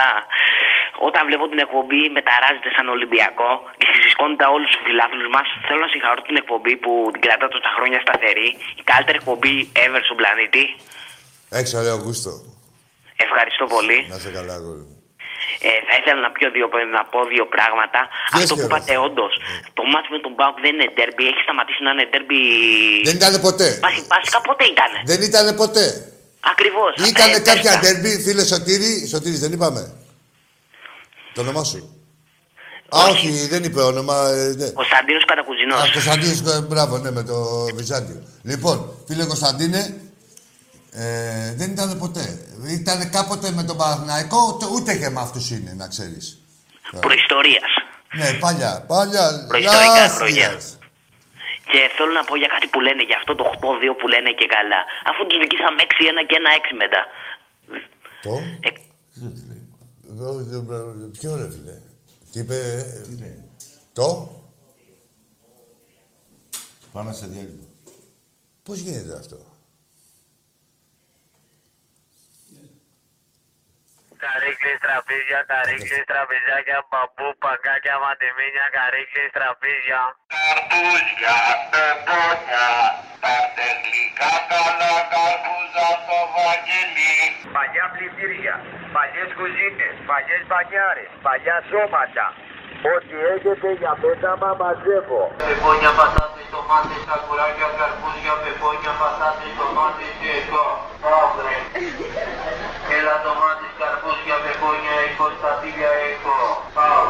όταν βλέπω την εκπομπή μεταράζεται σαν Ολυμπιακό και συζητώντα όλους τους φιλάθλους μας, θέλω να συγχαρώ την εκπομπή που την κρατάω τόσα χρόνια σταθερή. Η καλύτερη εκπομπή ever στον πλανήτη. Έξω, λέω, Αυγούστο. Ευχαριστώ πολύ. Να σε καλά, αγόρι μου. Θα ήθελα να πω δύο πράγματα. Λες αυτό που είπατε, όντως, το μάτς με τον Μπάουκ δεν είναι ντέρμπι. Έχει σταματήσει να είναι ντέρμπι. Δεν ήταν ποτέ. Βασικά ποτέ ήταν. Δεν ήταν ποτέ. Ακριβώς. Ήταν κάποια ντέρμπι, φίλε Σωτήρη. Σωτήρης, δεν είπαμε. Το όνομά σου. Α, όχι, δεν είπε όνομα. Ναι. Κωνσταντίνος Κατακουζινός. Κωνσταντίνος, μπράβο, ναι, με το Βυζάντιο. Λοιπόν, φίλε Κωνσταντίνε. Δεν ήταν ποτέ. Ήταν κάποτε με τον Παναθηναϊκό, ούτε και με αυτούς είναι, να ξέρεις. Προϊστορίας. Ναι, παλιά. Προϊστορικά χρόνια. Και θέλω να πω για κάτι που λένε, για αυτό το 8-2 που λένε και καλά. Αφού τους δικήσαμε 6-1 και 1-6 μετά. Το. Ποιο ρε φίλε. Τι είπε. Το. Πάμε σε διάλειμμα. Πώς γίνεται αυτό. Καρύκλες, τραπέζια, καρύκλες, τραπεζάκια, παππού, παγκάκια, μαντεμίνια, καρύκλες, τραπέζια. Καρπούζια, πεπόνια, παρτελικά καλά καρπούζα στο βαγγελί. Παλιά πλημμύρια, παλιές κουζίνες, παλιές μπανιάρες, παλιά σώματα. Ό,τι έχετε για πέταμα μαζεύω. Πεπόνια, πατάτες, τομάτες, σακουράκια, καρπούζια, πεπόνια, πατάτες, τομάτες και εγώ. Αύριο. Έλα τομάτες, καρπούζια, πεπόνια, εγώ, στατήλια, εγώ. Πάω.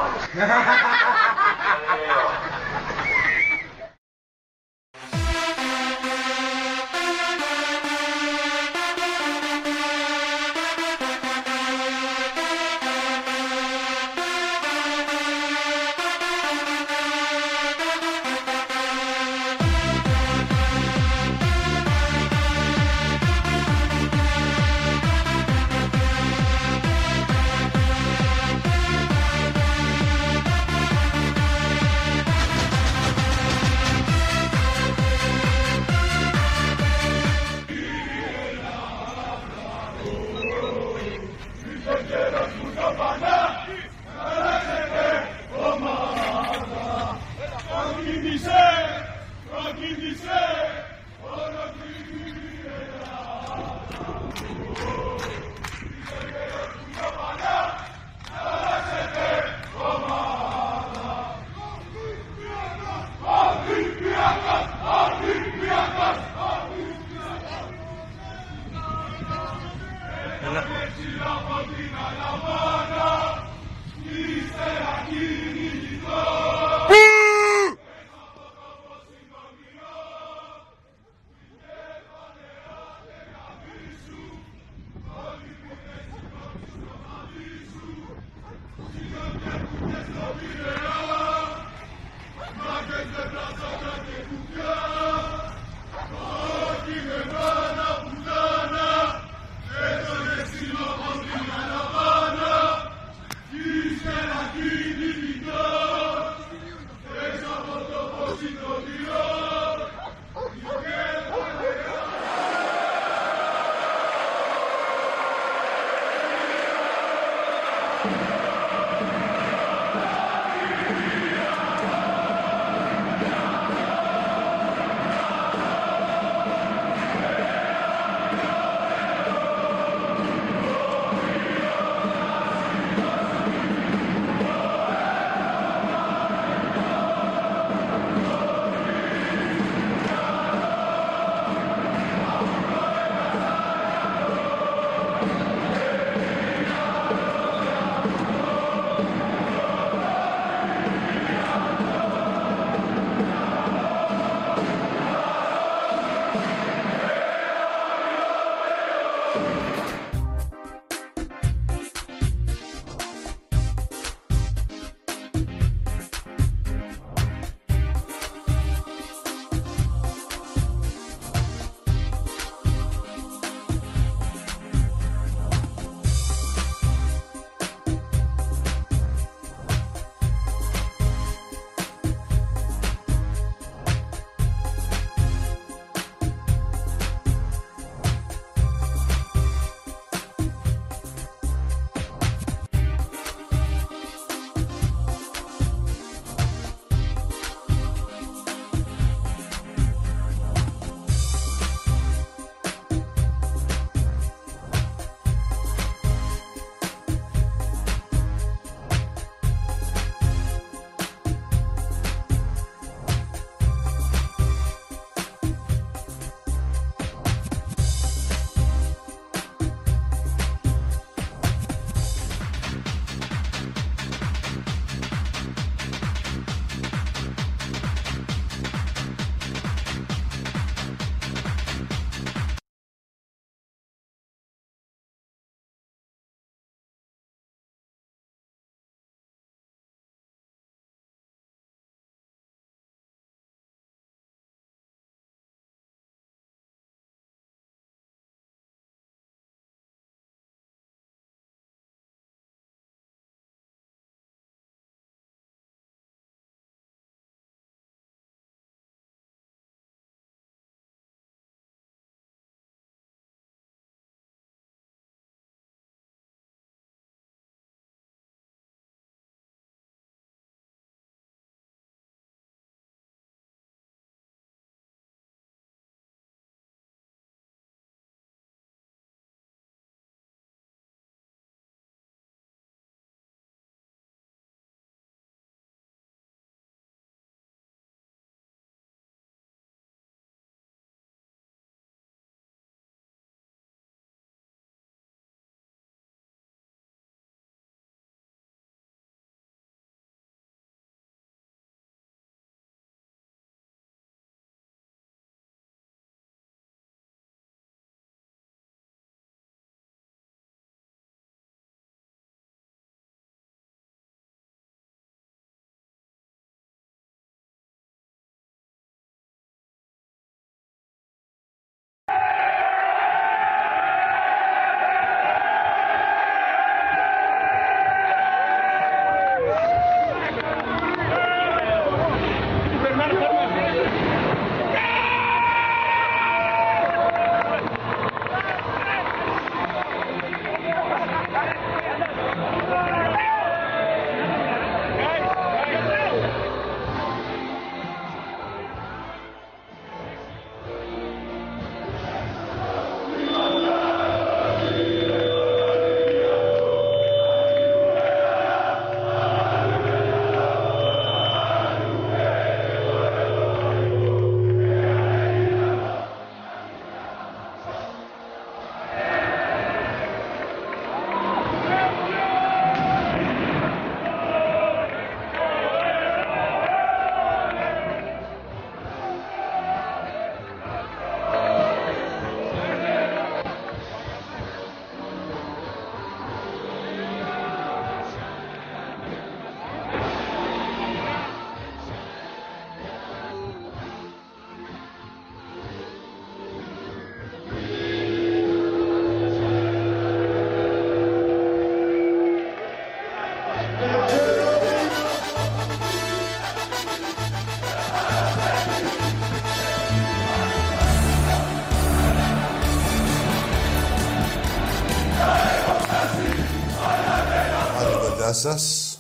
Γεια σας.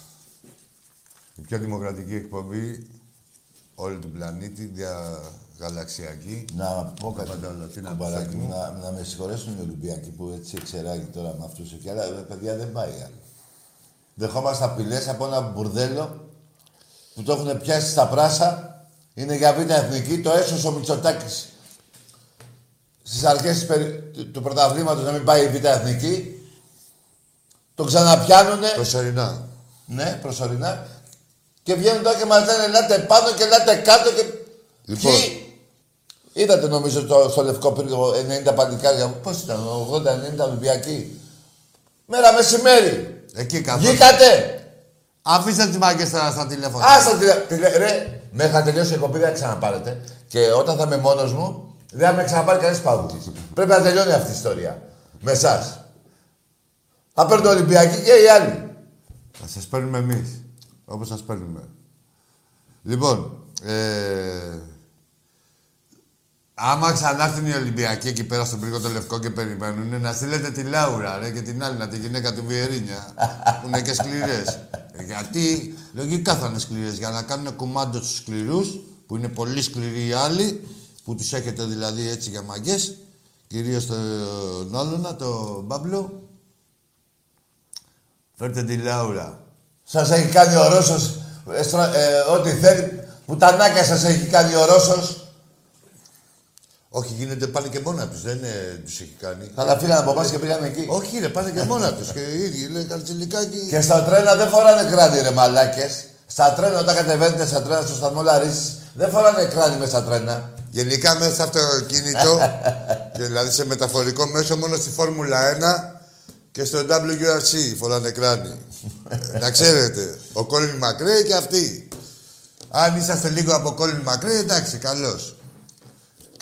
Η πιο δημοκρατική εκπομπή όλη του πλανήτη, διαγαλαξιακή. Να πω κάτι, να με συγχωρέσουν οι Ολυμπιακοί που έτσι εξεράγει τώρα με αυτούς εκεί, αλλά παιδιά δεν πάει άλλο. Δεχόμαστε απειλές από ένα μπουρδέλο που το έχουν πιάσει στα πράσα. Είναι για β' εθνική, το έσωσε ο Μητσοτάκης στις αρχές του πρωταθλήματος να μην πάει η β' εθνική. Το ξαναπιάνουνε. Προσωρινά. Ναι, προσωρινά. Και βγαίνουν τώρα και μας λένε ελάτε πάνω και ελάτε κάτω και... Λοιπόν. Ποιοι... Είδατε νομίζω στο Λευκό Πύργο 90 παλικάρια. Πώς ήταν, 80-90 Ολυμπιακοί. Μέρα μεσημέρι. Εκεί καθόλου. Βγήκατε. Αφήστε τη μάγκεστρα στα τηλέφωνα. Άστα τηλέφωνα. Ρε, μέχρι να τελειώσει η εκπομπή δεν ξαναπάρετε. Και όταν θα είμαι μόνος μου, δεν θα με ξαναπάρει κανείς παύλης. Πρέπει να τελειώνει αυτή η ιστορία. Με εσάς. Θα παίρνουν Ολυμπιακοί και οι άλλοι. Θα σας παίρνουμε εμείς. Όπως σας παίρνουμε. Λοιπόν, άμα ξανάρθουν οι Ολυμπιακοί εκεί πέρα στον Πύργο το Λευκό και περιμένουν, να στείλετε τη Λάουρα ρε, και την άλλη, τη γυναίκα του Βιερίνια, που είναι και σκληρές. Γιατί λογικά θα είναι σκληρές, για να κάνουν κουμάντο στους σκληρούς, που είναι πολύ σκληροί οι άλλοι, που τους έχετε δηλαδή έτσι για μαγκές, κυρίως τον Όλωνα, τον Παύλο. Φέρτε τη Λάουρα. Σας έχει κάνει ο Ρώσος ό,τι θέλει. Πουτανάκια σας έχει κάνει ο Ρώσος. Όχι, γίνεται πάνε και μόνα τους. Δεν τους έχει κάνει. Αλλά φύγανε από εμάς και πήγανε εκεί. Όχι, ρε, πάνε και μόνα τους. Και οι ίδιοι λέει Χαλτσιλικάκι. Και στα τρένα δεν φοράνε κράνη, ρε μαλάκες. Στα τρένα, όταν κατεβαίνετε στα τρένα στο σταθμό Λαρίσσης, δεν φοράνε κράνη μέσα στα τρένα. Γενικά μέσα στο αυτοκίνητο, δηλαδή σε μεταφορικό μέσο, μόνο στη Φόρμουλα 1. Και στο WRC φοράνε κράνη. Να ξέρετε, ο Colin McRae και αυτοί. Αν είσαστε λίγο από Colin McRae, εντάξει, καλώς.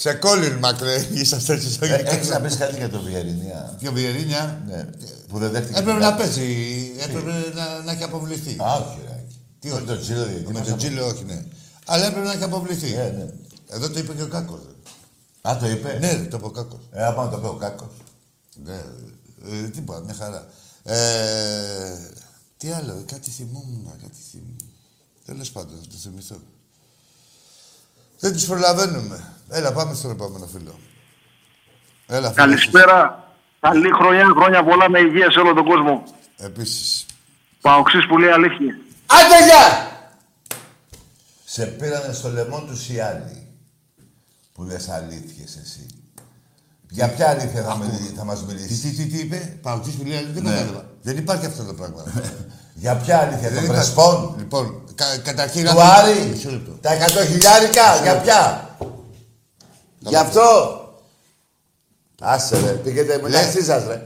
Colin McRae είσαστε εσείς. Έχεις να πεις κάτι για το Βιερίνια. Για Βιερίνια. Ναι, που δεν δέχτηκε. Έπρεπε να πέσει, έπρεπε να έχει αποβληθεί. Α, όχι, τι όχι. Με τον Τζίλο, με τον Τζίλο, όχι, ναι. Αλλά έπρεπε να έχει αποβληθεί. Ναι. Εδώ το είπε και ο Κάκος. Α, το είπε. Ναι, το είπε ο Κάκος. Άμα το είπε ο Κάκος. Ναι. Τίποτα, μια χαρά. Τι άλλο, κάτι θυμόμουν, Τέλος πάντων, θα το θυμηθώ. Δεν τους προλαβαίνουμε. Έλα, πάμε στον επόμενο φίλο. Έλα, φίλος. Καλησπέρα. Καλή χρονιά, πολλά με υγεία σε όλο τον κόσμο. Επίσης. Παοξής που λέει αλήθεια. Άντε, γεια! Σε πήρανε στο λαιμό τους οι άλλοι. Που λες αλήθειες εσύ. Για ποια αλήθεια θα μας μιλήσεις. Τι είπε, Παοξής που λέει αλήθεια, δεν υπάρχει αυτό το πράγμα. Για ποια αλήθεια, τον Πρεσπών. Λοιπόν, καταρχήν... Του Άρη, τα 100.000, για ποια. Γι' αυτό. Άσε ρε, πήγαινε μεταξύ σας ρε.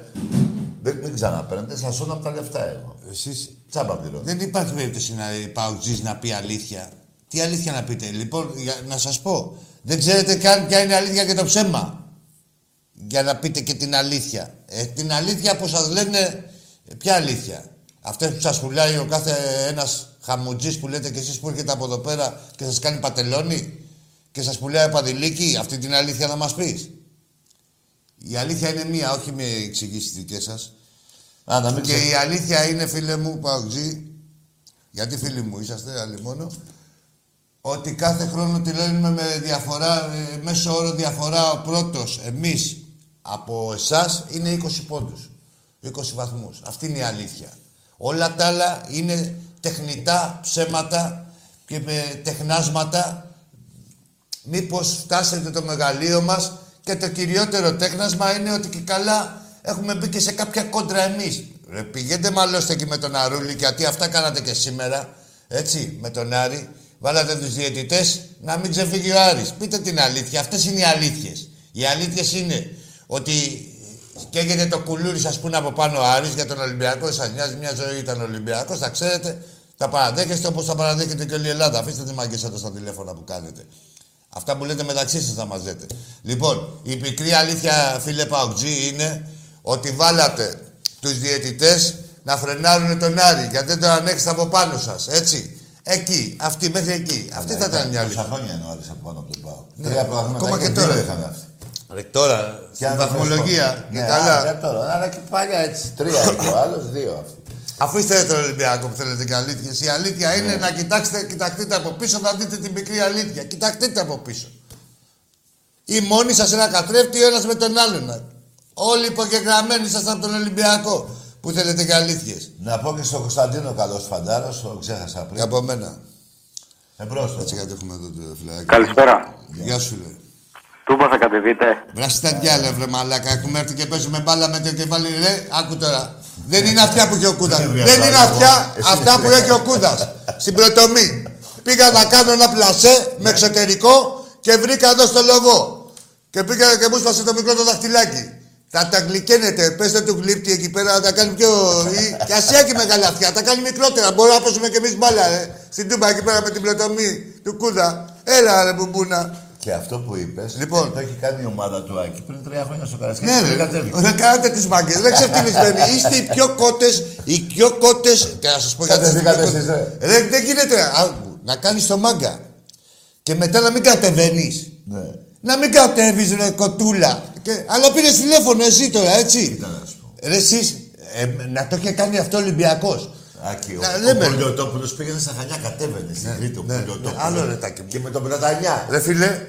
Μην ξαναπαίρνετε, σας σώνω από τα λεφτά εγώ. Εσείς... Τσάμπα πληρώνω. Δεν υπάρχει περίπτωση να Παοξής να πει αλήθεια. Τι αλήθεια να πείτε, λοιπόν, να σας πω. Δεν ξέρετε καν ποια είναι αλήθεια και το ψέμα. Για να πείτε και την αλήθεια. Την αλήθεια που σας λένε, ποια αλήθεια. Αυτές που σας πουλάει ο κάθε ένας χαμουτζής που λέτε και εσείς που έρχεται από εδώ πέρα και σας κάνει πατελόνι και σας πουλάει ο Παδηλίκη, αυτή την αλήθεια θα μας πεις. Η αλήθεια είναι μία, όχι με εξηγήσεις δικές σας. Και η αλήθεια είναι, φίλε μου, Παοξή, γιατί φίλοι μου είσαστε, άλλοι μόνο, ότι κάθε χρόνο τη λένε με διαφορά, μέσο όρο διαφορά ο πρώτος, εμείς, από εσάς, είναι 20 πόντους, 20 βαθμούς. Αυτή είναι η αλήθεια. Όλα τα άλλα είναι τεχνητά ψέματα και τεχνάσματα. Μήπως φτάσετε το μεγαλείο μας και το κυριότερο τέχνασμα είναι ότι και καλά έχουμε μπει και σε κάποια κόντρα εμείς. Ρε, πηγαίνετε μαλώστε εκεί με τον Αρούλη, γιατί αυτά κάνατε και σήμερα, έτσι, με τον Άρη. Βάλατε τους διαιτητές να μην ξεφύγει ο Άρης. Πείτε την αλήθεια. Αυτές είναι οι αλήθειες. Οι αλήθειες είναι ότι καίγεται το κουλούρι σας που είναι από πάνω ο Άρης για τον Ολυμπιακό. Σας νοιάζει μια ζωή ήταν Ολυμπιακός. Τα ξέρετε. Τα παραδέχεστε όπως τα παραδέχεται και όλη η Ελλάδα. Αφήστε τη μαγκέσα στα τηλέφωνα που κάνετε. Αυτά που λέτε μεταξύ σας θα μαζέτε. Λοιπόν, η πικρή αλήθεια, φίλε Παοξή, είναι ότι βάλατε τους διαιτητές να φρενάρουν τον Άρη γιατί δεν τον ανέχεστε από πάνω σας. Έτσι. Εκεί, αυτή μέχρι εκεί. Αυτή θα ήταν μια άλλη. Τόσα χρόνια είναι ο Άρης από πάνω από τον Πάο. Ναι, ακόμα και τώρα είχαν αυτή. Ρε τώρα, στην βαθμολογία. Ναι, τώρα, αλλά και παλιά έτσι. Τρία, ο άλλος δύο αυτή. Αφού είστε τον Ολυμπιακό που θέλετε και αλήθειες, η αλήθεια είναι να κοιτάξτε από πίσω, να δείτε την μικρή αλήθεια. Κοιτάξτε από πίσω. Ή μόνοι σας ένα καθρέφτη, ο ένας με τον άλλον. Όλοι υπογεγραμμένοι σας από τον Ολυμπιακό που θέλετε και αλήθειες. Να πω και στον Κωνσταντίνο, καλός φαντάρος, τον ξέχασα πριν. Και από μένα. Εμπρόστο. Έτσι κάτι έχουμε εδώ το φιλάκι. Καλησπέρα. Γεια σου, λέει. Τούπα θα κατεβείτε. Βράστα διάλε, βρε μαλάκα. Έχουμε έρθει και παίζουμε μπάλα με το κεφάλι, ρε. Άκου τώρα. Δεν είναι αυτιά που έχει ο Κούδας. Δεν είναι αυτά που έχει ο Κούδας. Στην Πρωτομή. Πήγα να κάνω ένα πλασέ με εξωτερικό και βρήκα εδώ στο Λοβό. Και πήγα και μου σπάσε το μικρό το δαχτυλάκι. Θα τα γλυκαίνετε. Πέστε του γλύπτη εκεί πέρα να τα κάνει πιο. Και ασιάκι μεγάλα αυτιά. Τα κάνει μικρότερα. Μπορούμε να παίζουμε κι εμείς μπάλα, ρε. Στην Τούμπα εκεί πέρα με την Πρωτομή του Κούδα. Έλα, ρε μπουμπούνα. Και αυτό που είπες, λοιπόν, το έχει κάνει η ομάδα του Άκη πριν 3 χρόνια στο Καρασκάκι. Ναι, δεν κάνατε τις μάγκες, δεν ξεφτυλισμένοι. Είστε οι πιο κότες, οι πιο κότες. Και να σας πω γιατί δεν γίνεται να κάνεις το μάγκα. Και μετά να μην κατεβαίνεις. Ναι. Να μην κατέβεις, ρε κοτούλα. Και... Αλλά πήρες τηλέφωνο εσύ τώρα, έτσι. Ρε εσείς, να το είχε κάνει αυτό ο Ολυμπιακός. Άκη, ο Πολιωτόπουλος πήγαινε στα Χανιά, κατέβαινε στην Κρήτη. Άλλο ρετάκι μου. Και με τον Πλατανιά. Ρε φίλε.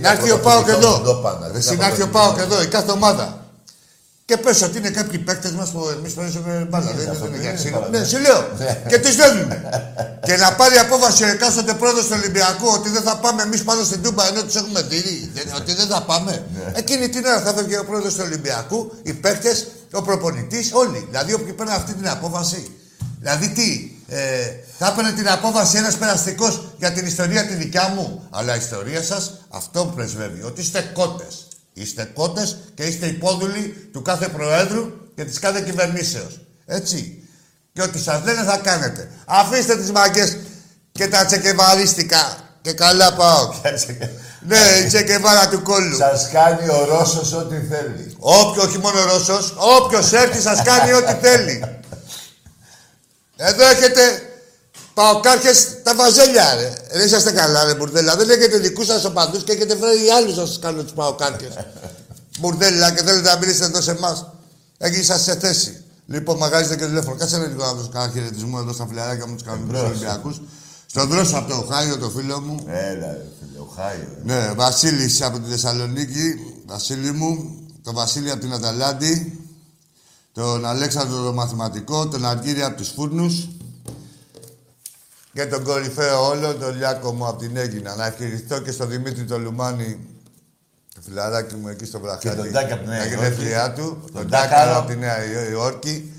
Να έρθει ο Πάοκ εδώ. Να έρθει ο Πάοκ εδώ, η κάθε ομάδα. Και πες ότι είναι κάποιοι παίκτες μας που εμείς παίζουμε μπάλα. Δεν είναι για ξύλο. Ναι, σου λέω. Και τις δένουμε. Και να πάρει απόφαση ο εκάστοτε πρόεδρος του Ολυμπιακού ότι δεν θα πάμε εμείς πάνω στην Τούμπα ενώ τους έχουμε δει. Ότι δεν θα πάμε. Εκείνη την ώρα θα φεύγει ο πρόεδρος του Ολυμπιακού, οι παίκτες. Ο προπονητής, όλοι. Δηλαδή, όποιοι παίρνουν αυτή την απόφαση. Δηλαδή, τι, θα έπαιρνε την απόφαση ένας περαστικός για την ιστορία τη δικιά μου. Αλλά η ιστορία σας αυτόν πρεσβεύει. Ότι είστε κότες. Είστε κότες και είστε υπόδουλοι του κάθε προέδρου και της κάθε κυβερνήσεως. Έτσι. Και ό,τι σας λένε θα κάνετε. Αφήστε τις μαγκές και τα τσεκεβαρίστικα. Και καλά πάω. Ναι, η τσεκεβάρα του κόλλου. Σας κάνει ο Ρώσος ό,τι θέλει. Όχι μόνο ο Ρώσος, όποιος έρθει σας κάνει ό,τι θέλει. Εδώ έχετε παοκάρχες τα βαζέλια, ρε. Δεν είσαστε καλά, ρε μπουρδέλα. Δεν έχετε δικούς σας οπαδούς και έχετε φέρει άλλους να σας κάνουν τους παοκάρχες. Μπουρδέλα, και θέλετε να μιλήσετε εδώ σε εμάς. Εκεί είσαστε σε θέση. Λοιπόν, μαγάζετε και τηλέφωνο. Κάτσε λίγο να δώσω κανένα χαιρετισμό εδώ στα φιλαράκια μου, τους κανονικούς Ολυμπιακούς. Στον Δρόσο από το Οχάιο, το φίλο μου. Έλα, φίλο, Οχάιο. Ναι, Βασίλης από τη Θεσσαλονίκη, Βασίλη μου. Τον Βασίλη από την Αταλάντη. Τον Αλέξανδρο το μαθηματικό. Τον Αργύρη από τους Φούρνους. Και τον κορυφαίο όλο, τον Λιάκο μου από την Έγινα. Να ευχηριστώ και στον Δημήτρη τον Λουμάνη, το φιλαράκι μου εκεί στο Βραχάτι. Και τον Τάκα από την Νέα Υόρκη. Τον Τάκα από τη Νέα Υόρκη.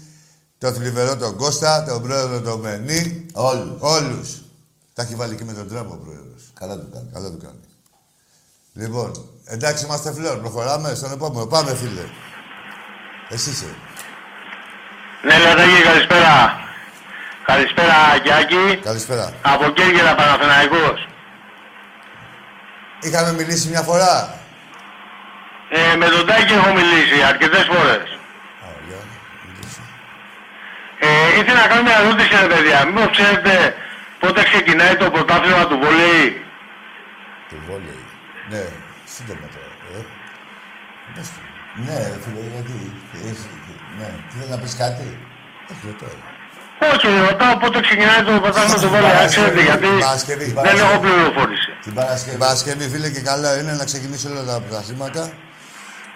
Τον θλιβερό τον Κώστα, τον πρόεδρο τον Μενή. Όλους. Τα έχει βάλει και με τον Τραμπ ο πρόεδρος. Καλά του κάνει. Καλά του κάνει. Λοιπόν, εντάξει, είμαστε φλερ. Προχωράμε στον επόμενο. Πάμε, φίλε. Εσύ είσαι. Ναι, Λαταγή, καλησπέρα. Καλησπέρα, Γιάκη. Καλησπέρα. Από Κέρκυρα, Παναθηναϊκός. Είχαμε μιλήσει μια φορά. Με τον Τάκη έχω μιλήσει αρκετές φορές. Ωραία. Ήθελα να κάνω μια ερώτηση, ρε παιδιά. Μήπως ξέρετε... Πότε ξεκινάει το πρωτάθλημα του βόλεϊ? Του βόλεϊ. Ναι, σύντομα τώρα. Ναι, φίλε, γιατί... Ναι, θέλει να πεις κάτι. Όχι, ρωτάω πότε ξεκινάει το πρωτάθλημα του βόλεϊ. Ξέρετε, γιατί δεν έχω πληροφόρηση. Την Παρασκευή, φίλε, και καλά είναι να ξεκινήσει όλα τα πρωταθλήματα.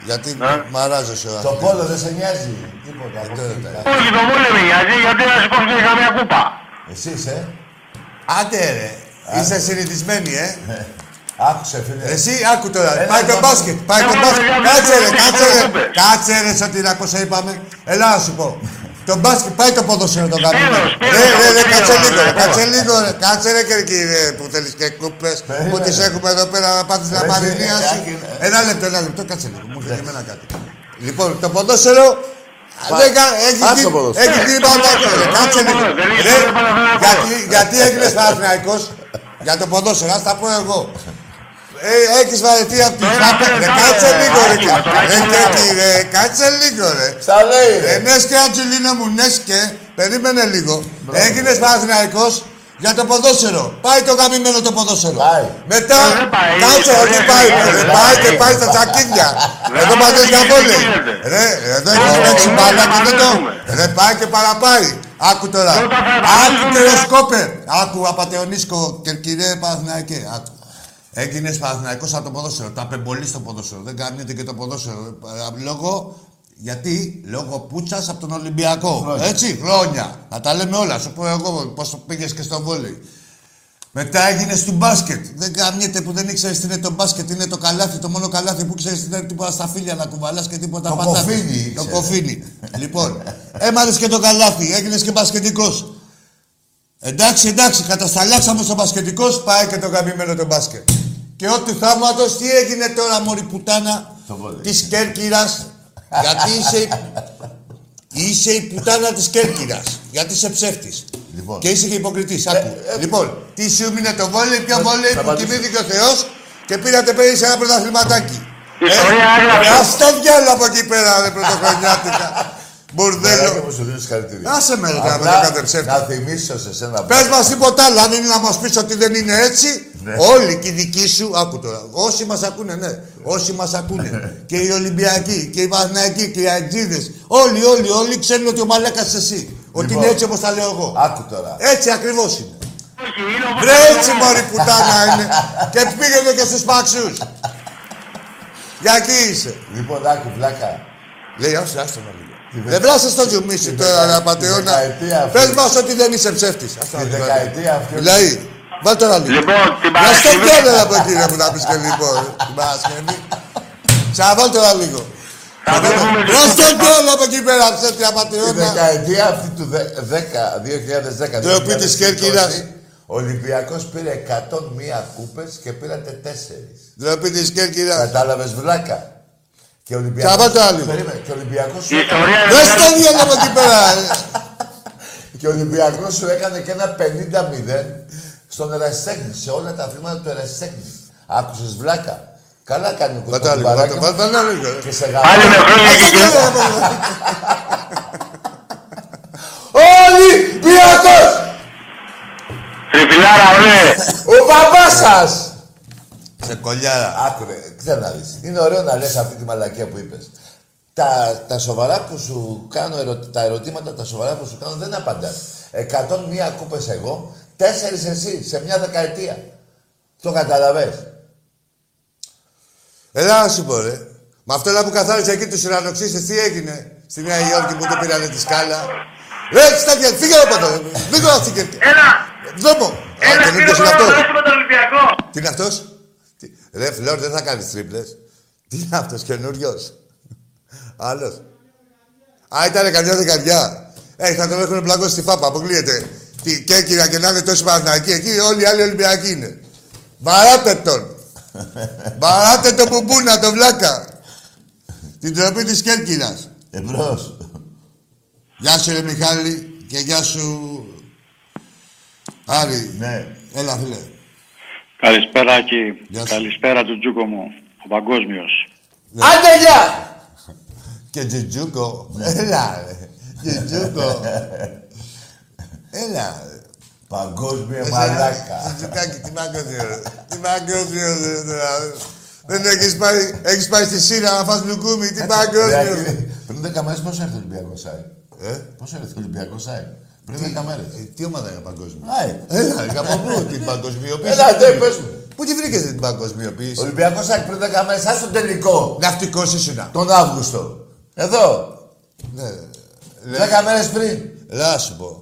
Γιατί μ' αράζεσαι. Το πόλο δεν σε νοιάζει τίποτα. Όχι, το πόλο με νοιάζει, γιατί να σηκώσουμε και καμία κούπα. Εσύ είσαι. Άντε ρε, είσαι συνηθισμένοι, Άκουσε, φίλε. Εσύ, άκου τώρα. Πάει το μπάσκετ, πάει το μπάσκετ. Κάτσε ρε, σαν την άκουσα είπαμε. Έλα να σου πω. Το μπάσκετ, πάει το ποδόσφαιρο το κάνει. Ρε, κάτσε λίγο, κύριε, που θέλεις και κούπες, που τις έχουμε εδώ πέρα να πάθεις να μαρινίασεις. Ένα λεπτό, κάτσε λίγο, μου έρχεται εμένα κάτι. Λοιπόν, το ποδόσφαιρο... Έχει την Παναθηναϊκό, κάτσε λίγο. Γιατί έγινες Παναθηναϊκός για το ποδόσφαιρο, ας τα πω εγώ. Έχεις βαρεθεί απ' την Παναθηναϊκό, κάτσε λίγο ρε. Στα λέει ρε. Νες και Ατζελίνα μου, νες και, περίμενε λίγο. Έγινες Παναθηναϊκός Για το ποδόσφαιρο. Πάει το γαμημένο το ποδόσφαιρο. Μετά. Κάτσε, δεν πάει. Δεν πάει και πάει στα τσακίδια. Εδώ πατές για βόλεϊ. Εδώ έχει παίξει μπάλα και δεν το. Δεν πάει και παραπάει. Άκου τώρα. Άκου τελεσκόπε. Άκου απατεωνίσκο και κύριε Παναθηναϊκέ. Έγινε Παναθηναϊκός από το ποδόσφαιρο. Τα πεμπολεί στο ποδόσφαιρο. Δεν κάνετε και το ποδόσφαιρο. Λόγω. Γιατί λόγω πούτσας από τον Ολυμπιακό. Χρόνια. Έτσι, χρόνια. Να τα λέμε όλα. Σου πω εγώ πώς το πήγες και στο βόλεϊ. Μετά έγινες του μπάσκετ. Δεν καμιέται που δεν ήξερες τι είναι το μπάσκετ. Είναι το καλάθι, το μόνο καλάθι που ξέρεις είναι τίποτα στα φίλια να κουβαλάς και τίποτα πατάτε. Το κοφίνι. Λοιπόν, έμαθες και το καλάθι. Έγινες και μπασκετικός. Εντάξει, εντάξει, κατασταλάξαμε στο μπασκετικός. Πάει και το γαμημένο το μπάσκετ. Και ό,τι θαύματος, τι έγινε τώρα μωρή πουτάνα της Κέρκυρας. Γιατί είσαι η πουτάνα της Κέρκυρας. Γιατί είσαι ψεύτης. Λοιπόν. Και είσαι και υποκριτής. Άκου. Λοιπόν, τι σου έμεινε το βόλεϊ, ποιο βόλεϊ που κοιμήθηκε ο Θεός και πήρατε πέρυσι ένα πρωταθληματάκι. Ας το διάλογο από εκεί πέρα, ρε πρωτοχρονιάτικα. Μπουρδέλο. Άσε με, ρε, να με κατεψεύτη. Να θυμίσω σε σένα. Πες μας τίποτα άλλο, αν είναι να μας πεις ότι δεν είναι έτσι. Όλοι και οι δικοί σου, άκου τώρα, όσοι μας ακούνε, ναι, όσοι μας ακούνε, και οι Ολυμπιακοί, και οι Παναθηναϊκοί, και οι Αιτζίδες, όλοι ξέρουν ότι ο μαλάκας είσαι εσύ. Ότι είναι έτσι όπως τα λέω εγώ. Άκου τώρα. Έτσι ακριβώς είναι. Βρε έτσι μωρή πουτάνα είναι. Και πήγαινε και στους Παξιούς. Για εκεί είσαι. Λοιπόν, άκου βλάκα. Λέει, άστο να λέει. Δεν βλάσσες το ζουμίσι τώρα, αναπατεώνα. Πες μας ότι δεν είσαι ψεύτης. Βάλτε τώρα λίγο. Λοιπόν, την Παρασκευή. Να στο από εκεί που να πεις και λοιπόν. Την Παρασκευή. Ξαναβάλτε τώρα λίγο. Να στο κιόλα από εκεί πέρα, ψεύτη απατεώνα. Την δεκαετία αυτή του 2010. Τροπή της Κέρκυρας. Ο Ολυμπιακός πήρε 101 κούπες και πήρατε 4. Τροπή της Κέρκυρας. Κατάλαβες βλάκα. Και ο Ολυμπιακός σου έκανε και ένα 50-0 στον Ερασιτέχνη, σε όλα τα αθλήματα του Ερασιτέχνη. Άκουσες βλάκα. Καλά κάνει ο κουτσομπάρακας και σε γαμάει. Ολυμπιακός! Τριφυλάρα, ρε! Ο παπάς σας! Σε κολλιάρα. Άκουρε, ξέρω να δεις. Είναι ωραίο να λες αυτή τη μαλακία που είπες. Τα σοβαρά που σου κάνω, τα ερωτήματα τα σοβαρά που σου κάνω δεν απαντάς. 101 κούπες εγώ, 4 εσύ, σε μια δεκαετία. Το καταλαβες. Έλα να σου πω ρε. Μ' αυτό που καθάρισε εκεί τους ουρανοξύστες, τι έγινε στη Νέα Υόρκη που του πήρανε τη σκάλα. Ρε, έτσι τα κέρδη, φύγε από εδώ. Δεν κολλάς την κέρδη. Έλα. Δω ρε Φλόρ, δεν θα κάνεις τρίπλες. Τι είναι αυτός καινούριος. Άλλος. Α, ήτανε καμιά δεκαριά. Θα τον έχουν πλακώσει στη ΦΑΠΑ, αποκλείεται. Τι Κέρκυρα και να είναι τόσοι Παναθηναϊκοί εκεί, όλοι οι άλλοι Ολυμπιακοί είναι. Βαράτε τον. Βαράτε τον μπουμπούνα, τον βλάκα. Την τροπή της Κέρκυρας. Εμπρός. Γεια σου ρε Μιχάλη και γεια σου Άρη. Ναι. Έλα φίλε. Καλησπέρα, Άκη. Καλησπέρα του Τζούκο μου, ο Παγκόσμιος. Άντε, γεια! Και Τζούκο, έλα, ρε. Τζούκο. Έλα, ρε. Παγκόσμιο μαλάκα. Τζουκάκι, τι μακρόβιο, ρε. Τι μακρόβιο, ρε. Δεν έχεις πάει στη σύρα να φας λουκούμι, τι μακρόβιο, ρε. Πριν 10 μέρες πόσο έρθει ο Ολυμπιακός ΑΕ. Πόσο έρθει ο Ολυμπιακός ΑΕ. Πριν 10 μέρες. Τι ομάδα είναι παγκόσμια. Έλα, από πού την παγκοσμιοποίηση. Έλα, δεν πες μου. Πού τη βρήκες την παγκοσμιοποίηση. Ολυμπιακός ΑΕΚ πριν 10 μέρες, ας τον τελικό. Ναυτικός ήσουνα. Τον Αύγουστο. Εδώ. Ναι. 10 μέρες πριν. Λά σου πω.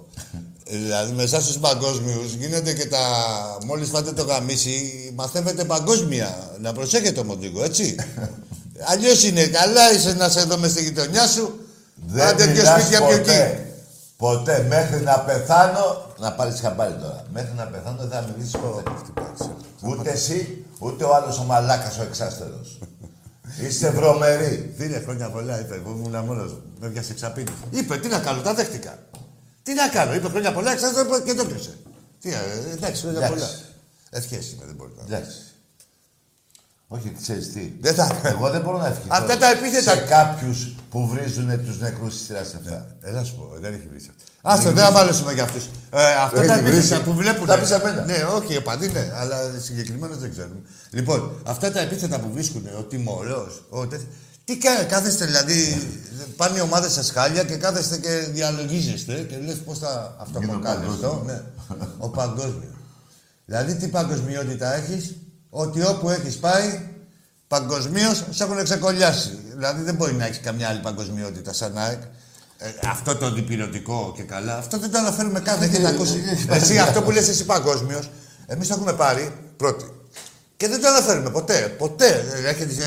Δηλαδή με εσάς τους παγκόσμιους γίνεται και τα... Μόλις φάτε το γαμίσι, μαθαίνετε παγκόσμια. Να προσέχετε όμως λίγο, έτσι. Αλλιώς είναι καλά, είσαι να σε δω μες στη γειτονιά σου. Δεν μιλάς ποτέ, μέχρι να πεθάνω, να πάρεις χαμπάρι τώρα. Μέχρι να πεθάνω δεν θα μιλήσεις ποτέ. Ούτε εσύ, ούτε ο άλλος ο μαλάκας ο εξάστερος. Είστε βρωμεροί. Δίνε χρόνια πολλά, είπε. Εγώ ήμουν μόνος μου. Με πιάσε ξαπίνη. Είπε, τι να κάνω, τα δέχτηκα. Τι να κάνω, είπε χρόνια πολλά, εξάστερος και το κλείσε. Τι, εντάξει, χρόνια πολλά. Ευχές είμαι, δεν μπορεί να. Όχι, ξέρεις τι. Δεν τα... Εγώ δεν μπορώ να ευχηθώ. Αυτά τα επίθετα. Σε κάποιους που βρίζουν τους νεκρούς της σειράς αυτά. Έλα σου πω, δεν έχει βρίσει. Άστο, δεν αμάλωσουμε για αυτούς. Αυτά τα επίθετα που βλέπουν. Τα πεις απέναντι. Ναι, όχι, απαντή ναι, αλλά συγκεκριμένα δεν ξέρουμε. Λοιπόν, αυτά τα επίθετα που βρίσκουν, ο τιμωρός, τι κάνει, κάθεστε δηλαδή. Πάνε οι ομάδες σε σκάλια και κάθεστε και διαλογίζεστε και λες πώς θα αυτομοκάλεστο. Ναι. Ο παγκόσμιο. Δηλαδή, τι παγκοσμιότητα έχεις. Ότι όπου έχεις πάει, παγκοσμίως σε έχουν ξεκολλιάσει. Δηλαδή δεν μπορεί να έχεις καμιά άλλη παγκοσμιότητα σαν ΑΕΚ. Αυτό το διπυρωτικό και καλά, αυτό δεν το αναφέρουμε καν, δεν έχετε ακούσει. Εσύ αυτό που λες εσύ παγκοσμίως, εμείς το έχουμε πάρει πρώτοι. Και δεν το αναφέρουμε ποτέ, ποτέ.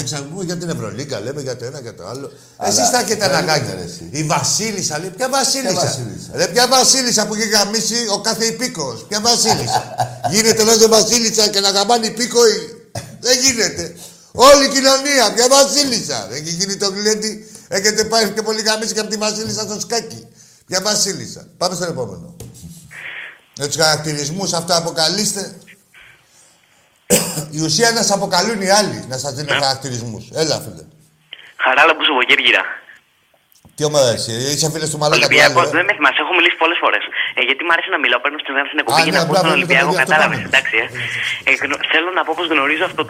Εξαρτούμε για την Ευρωλίγκα, λέμε για το ένα και το άλλο. Εσείς τα έχετε αναγκάγει. Η Βασίλισσα, λέει, ποια Βασίλισσα. Ρε, ποια Βασίλισσα που έχει γαμίσει ο κάθε υπήκοος. Ποια Βασίλισσα. Γίνεται να είσαι Βασίλισσα και να γαμπάνει υπήκοοι. Δεν γίνεται. Όλη η κοινωνία, ποια Βασίλισσα. Έχει γίνει το γλέντι, έχετε πάει και πολύ γαμίσει και από τη Βασίλισσα στο σκάκι. Ποια Βασίλισσα. Πάμε στον επόμενο. Με τους χαρακτηρισμούς αυτά αποκαλείστε. Η ουσία να σας αποκαλούν οι άλλοι, να σας δίνουν χαρακτηρισμούς. Έλα, φίλε. Χαράλαμπους από Κέρκυρα. Τι ομάδα εσύ, είσαι φίλος του Μαλάκα του άλλου. Δεν με θυμάσαι, έχω μιλήσει πολλές φορές. Γιατί μου αρέσει να μιλάω, παίρνω στην Ελλάδα στην εκπομπή και να ακούω τον Ολυμπιακό. Κατάλαβες, εντάξει. Θέλω να πω πως γνωρίζω αυτόν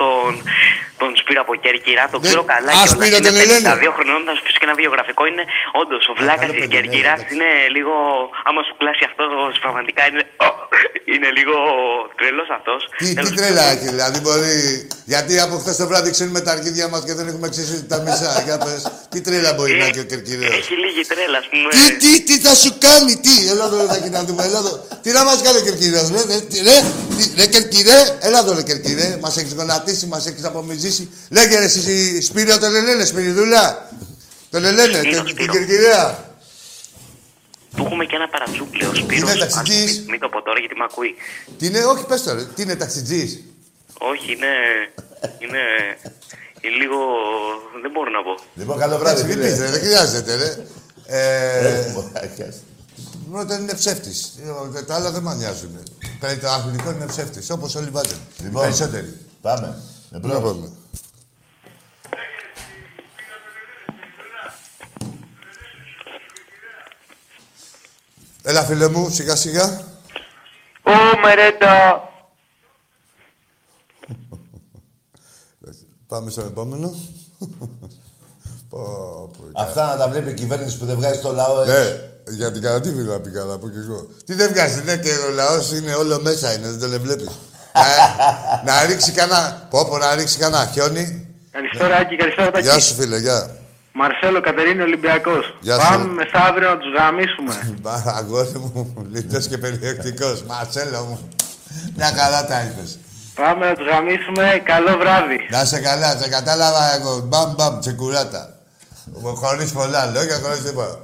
τον Σπύρο από Κέρκυρα, τον ξέρω καλά. Α, Σπύρο τον Ελένη. Τα 2 χρονών θα σου πει και ένα βιογραφικό. Είναι όντως ο βλάκας της Κέρκυρας. Είναι λίγο. Άμα σου κλάσει αυτό, πραγματικά είναι λίγο τρελός αυτός. Τι τρέλα έχει, δηλαδή μπορεί. Γιατί από χθες το βράδυ ξύνουμε τα αρχίδια μας και δεν έχουμε ξύσει τα μισά. Τι τρέλα μπορεί να έχει ο Κέρκυρας. Έχει λίγη τρέλα, ας πούμε. Τι θα σου κάνει, τι. Τι να μας κάνει ο Κερκυρέας, ρε Κερκυρέ, έλα εδώ ρε Κερκυρέ, μας έχεις γονατίσει, μας έχεις απομυζήσει. Λέγε ρε εσύ Σπύριο τον Ελένε, Σπυριδούλα, τον Ελένε, την Κερκυρέα. Του έχουμε και ένα παρατσούκλι ο Σπύρος. Είναι ταξιτζής. Μην το πω τώρα γιατί μ' ακούει. Τι είναι, όχι πες τώρα, τι είναι ταξιτζής. Όχι, είναι... λίγο... δεν μπορώ να πω. Λοιπόν, καλό βράδυ, δεν χρειάζεται ρε. Πρώτον είναι ψεύτης. Τα άλλα δεν με νοιάζουν. Το αθλητικό είναι ψεύτης, όπως όλοι βάζουν. Λοιπόν, περισσότεροι. Πάμε. Επόμενο. Έλα, φίλε μου, σιγά σιγά. Ω, μερέντα. Πάμε στο επόμενο. Αυτά να τα βλέπει η κυβέρνηση που δεν βγάζει το λαό, έτσι. Για την κατατίβη να πει καλά, πω και εγώ. Τι δεν βγάζει, ναι, και ο λαός είναι όλο μέσα, είναι, δεν το βλέπεις. Να ρίξει κανένα, να ρίξει κανένα χιόνι. Καλησπέρα, Άκη, καλησπέρα, Τάκη. Γεια σου, φίλε, γεια. Μαρσέλο Κατερίνη, Ολυμπιακός. Πάμε μεσαύριο να τους γαμίσουμε. Αγόρι μου, λιτός και περιεκτικός. Μαρσέλο μου, μια καλά τα είπες. Πάμε να τους γαμίσουμε, καλό βράδυ. Να σε καλά, σε κατάλαβα εγώ. Μπαμ, μπαμ, τσεκουράτα. Χωρίς πολλά λόγια, χωρίς τίποτα.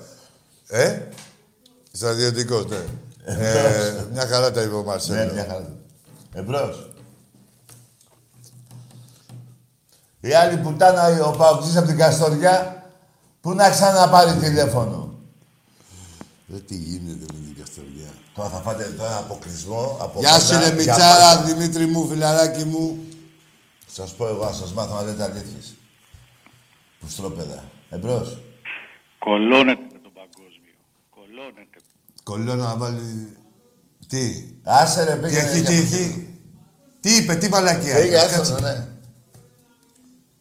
Στρατιωτικός, ναι. Μια χαρά τα είπε ο Μαρσέλο. Ναι, μια χαρά. Εμπρός. Η άλλη πουτάνα, ο Παουτζής από την Καστοριά, που να ξαναπάρει τηλέφωνο. Ρε τι γίνεται με την Καστοριά. Τώρα θα φάτε τώρα αποκλεισμό, από γεια σου ρε Μιτσάρα, Δημήτρη μου, φιλαράκι μου. Σας πω εγώ, σας μάθω να λέτε αλήθειες. Πουστρόπεδα. Εμπρός. Κολώνε. Κολλώ να βάλει... Τι... Άσε ρε, πήγαινε... Τι είπε, τι μαλακία... Πήγε άσονο, ναι.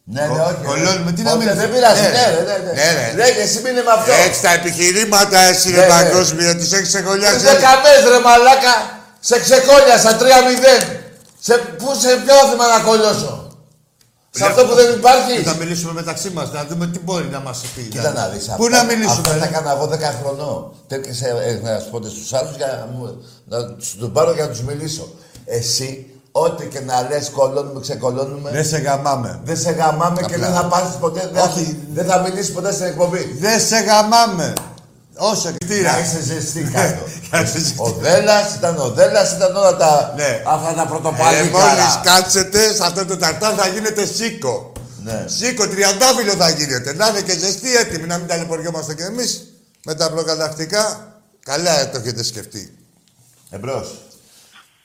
Ναι, ναι, όχι... Κολλώνουμε, τι να μιλήσεις... Δεν πειράζει, ναι. Ναι, και εσύ μείνε με αυτό. Έχεις τα επιχειρήματα, εσύ ρε παγκόσμιο, τους έχεις ξεκολλιάσει... Τις δεκαμές ρε μαλάκα, σε ξεκόλλιασα 3-0. Πού σε ποιο άθλημα να κολλώσω. Σε αυτό που δεν υπάρχει. Θα μιλήσουμε μεταξύ μας, να δούμε τι μπορεί να μας πει. Κοίτα να δεις. Πού να μιλήσουμε. Αυτά τα έκανα εγώ 10 χρονών. Τέτοιες έρευνες στους άλλους για να τους πάρω και να τους μιλήσω. Εσύ, ό,τι και να λες, κολώνουμε, ξεκολώνουμε. Δεν σε γαμάμε. Δεν σε γαμάμε και δεν θα πάρεις ποτέ. Όχι. Δεν θα μιλήσεις ποτέ στην εκπομπή. Δεν σε γαμάμε. Όσο κτήρα. Να είσαι ζεστή κάτω. Ο Δέλλας ήταν όλα τα... Ναι. Αυτά τα πρωτοπάλληλα. Μόλις κάτσετε, σε αυτό το ταρτάρ θα γίνετε σίκο. Ναι. Σίκο, τριαντάφυλλο θα γίνετε. Να είναι και ζεστή έτοιμη, να μην ταλαιπωριόμαστε κι εμείς. Με τα προκαταρκτικά, καλά το έχετε σκεφτεί. Εμπρός.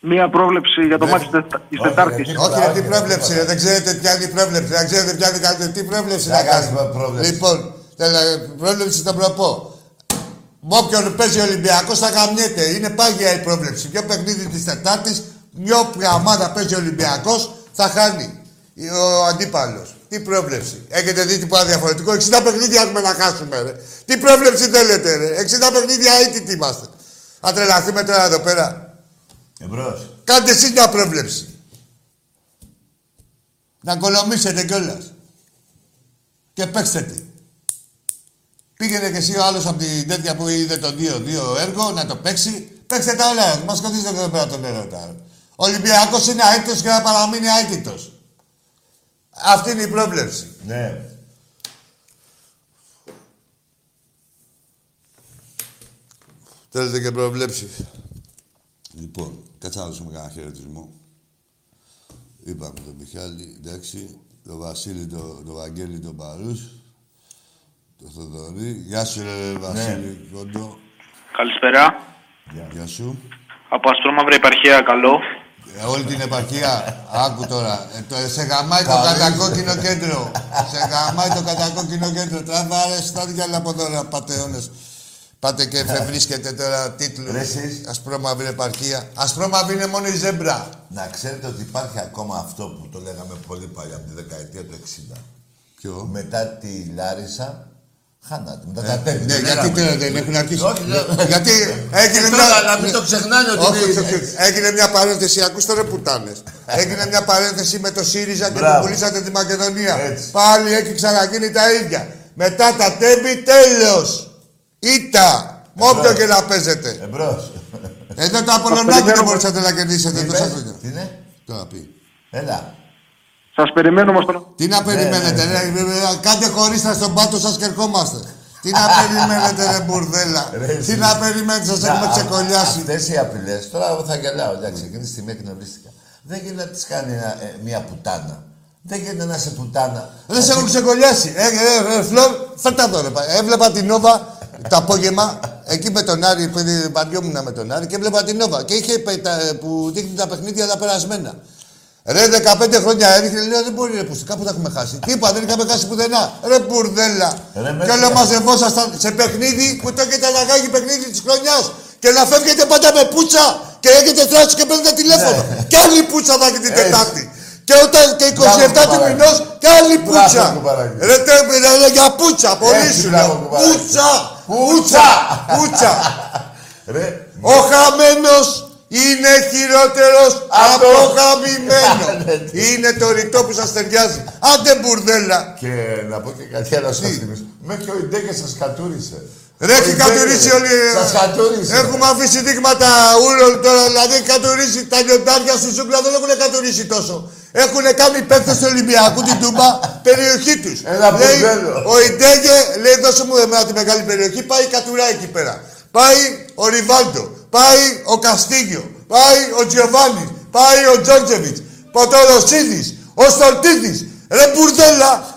μία πρόβλεψη για το μάτι της Τετάρτης. Όχι, τι πρόβλεψη, δεν ξέρετε τι άλλη πρόβλεψη. Δεν ξέρετε τι άλλη πρόβλεψη να κάνουμε. Λοιπόν, πρόβλεψη θα προπώ. Με όποιον παίζει ο Ολυμπιακός θα γαμιέται. Είναι πάγια η πρόβλεψη. Ποιο παιχνίδι της Τετάρτης, μια όποια ομάδα παίζει ο Ολυμπιακός θα χάνει ο αντίπαλος. Τι πρόβλεψη. Έχετε δει τίποτα διαφορετικό. 60 παιχνίδια έχουμε να χάσουμε. Ρε. Τι πρόβλεψη θέλετε, ρε. 60 παιχνίδια αίτητοι είμαστε. Θα τρελαθούμε τώρα εδώ πέρα. Εμπρός. Κάντε εσείς μια πρόβλεψη. Να κολομήσετε κιόλας. Και παίξτε τη. Πήγαινε κι εσύ ο άλλος από την τέτοια που είδε το 2-2 έργο να το παίξει. Παίξτε τα όλα. Μας κοντίζετε εδώ πέρα τον έρωτα. Ο Ολυμπιακός είναι αίτητος και θα παραμείνει αίτητος. Αυτή είναι η πρόβλεψη. Ναι. Θέλετε και προβλέψει. Λοιπόν, κάτσε να δώσουμε κανένα χαιρετισμό. Είπαμε τον Μιχάλη, εντάξει. Τον Βασίλη, τον Βαγγέλη, τον Παρούς. Τον Θοδωρή. Γεια σου, ρε Βασίλη, ναι. Κόντο. Καλησπέρα. Γεια σου. Από Αστρόμαυρα Επαρχία, καλό. Όλη την επαρχία, άκου τώρα. Σε γαμάει το κατακόκκινο κέντρο. Σε γαμάει το κατακόκκινο κέντρο. Τραβάρε, στάδια από τώρα, πατεώνες. Πάτε και βρίσκετε τώρα τίτλους. Ασπρόμαυρη επαρχία. Ασπρόμαυρη είναι μόνο η ζέμπρα. Να ξέρετε ότι υπάρχει ακόμα αυτό που το λέγαμε πολύ παλιά, από τη δεκαετία του 60. Ποιο? Μετά τη Λάρισα. Χάνατε, μετά τα τέχνη. Ναι, γιατί τώρα δεν έχουν αρχίσει. Γιατί έγινε μια... Να μην το ξεχνάνε ότι... Έγινε μια παρένθεση, ακούστε ρε πουτάνες. Έγινε μια παρένθεση με το ΣΥΡΙΖΑ και που πουλήσατε τη Μακεδονία. Πάλι έχει ξαναγίνει τα ίδια. Μετά τα τέμπη, τέλος. Ήτα. Με όποιον και να παίζετε. Εμπρός. Εδώ τα Απολωνάκη δεν μπορούσατε να κερδίσετε τόσα χρόνια. Τι είναι. Τώρα πει. Έλα. Σας περιμένουμε στον... Τι να περιμένετε, κάντε χωρίστα στον πάτο σας και ερχόμαστε. Τι να περιμένετε, ρε μπουρδέλα. Τι να περιμένετε, σας έχουμε ξεκολλιάσει. Αυτές οι απειλές, τώρα θα γελάω, εντάξει, εκείνη τη στιγμή εκνευρίστηκα. Δεν γίνεται να τις κάνει μια πουτάνα. Δεν γίνεται να είσαι πουτάνα. Δεν σε έχουν ξεκολλιάσει. Φλόρ, φέρτα εδώ, ρε. Έβλεπα την Νόβα το απόγευμα, εκεί με τον Άρη, παντιόμουνα με τον Άρη και έβλεπα την Νόβα. Και είχε που δείχνει τα παιχνίδια τα περασμένα. Ρε 15 χρόνια έριχνε, λέω δεν μπορεί ρε πούστη, κάπου τα έχουμε χάσει. Τι είπα, δεν είχαμε χάσει πουθενά. Ρε μπουρδέλα. Κι όλο μαζευόσασταν σε παιχνίδι που το έχετε αναγκάγει παιχνίδι της χρονιάς. Και να φεύγετε πάντα με πούτσα και έχετε τράξει και παίρνετε τηλέφωνο. Κι άλλη πούτσα θα έχετε την Τετάρτη. Και όταν και 27 του μηνός, κι άλλη πούτσα. Ρε τρέπινε για πούτσα, πολύ σου λέω. Πούτσα, πούτσα, πούτσα. Ο χαμένος είναι χειρότερος από χαμημένο. Είναι το ρητό που σας ταιριάζει. Άντε μπουρδέλα. Και να πω και κάτι άλλο σας θυμίσω. Μέχρι ο Ιντέκε σας κατούρισε. Ρε έχει κατουρίσει όλοι. Σας κατούρισε. Έχουμε αφήσει δείγματα ούλων τώρα. Δηλαδή έχει κατουρίσει τα λιοντάρια στη ζούγκλα. Δεν έχουν κατουρίσει τόσο. Έχουν κάνει παίκτες του Ολυμπιακού την Τούμπα περιοχή τους. Λέει, ο Ιντέκε λέει δώσε μου εμένα τη μεγάλη περιοχή. Πάει κατουρά εκεί πέρα. Πάει ο Ριβάλντο. Πάει ο Καστίγιο, πάει ο Τζιοβάνι, πάει ο Τζόντζεβιτς, Ποτοροσίδης, ο Στολτίδης, ρε μπουρδέλα.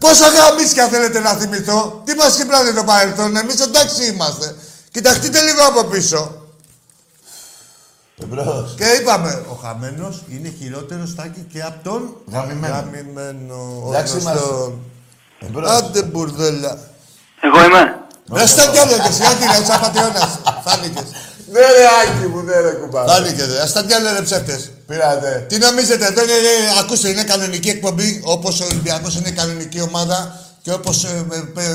Πόσα γαμίσια θέλετε να θυμηθώ, τι μας χυπλάτε το παρελθόν, εμείς εντάξει είμαστε. Κοιταχτείτε λίγο από πίσω. Εμπρός. Και είπαμε, ο χαμένος είναι χειρότερος Στάκη και απ' τον γαμημένο. Εντάξει είμαστε. Άντε μπουρδέλα. Εγώ είμαι. Ρε Στάκη άλλο και σιγά κύριε, σαν πατεώνας. Φάνηκες. Ναι ρε Άκη μου, ναι ρε κουμπάρε. Φάνηκες ρε, ας τα διάλε ρε ψεύτες. Πήρατε. Τι νομίζετε, εδώ είναι, ακούστε, είναι κανονική εκπομπή, όπως ο Ολυμπιακός είναι κανονική ομάδα και όπως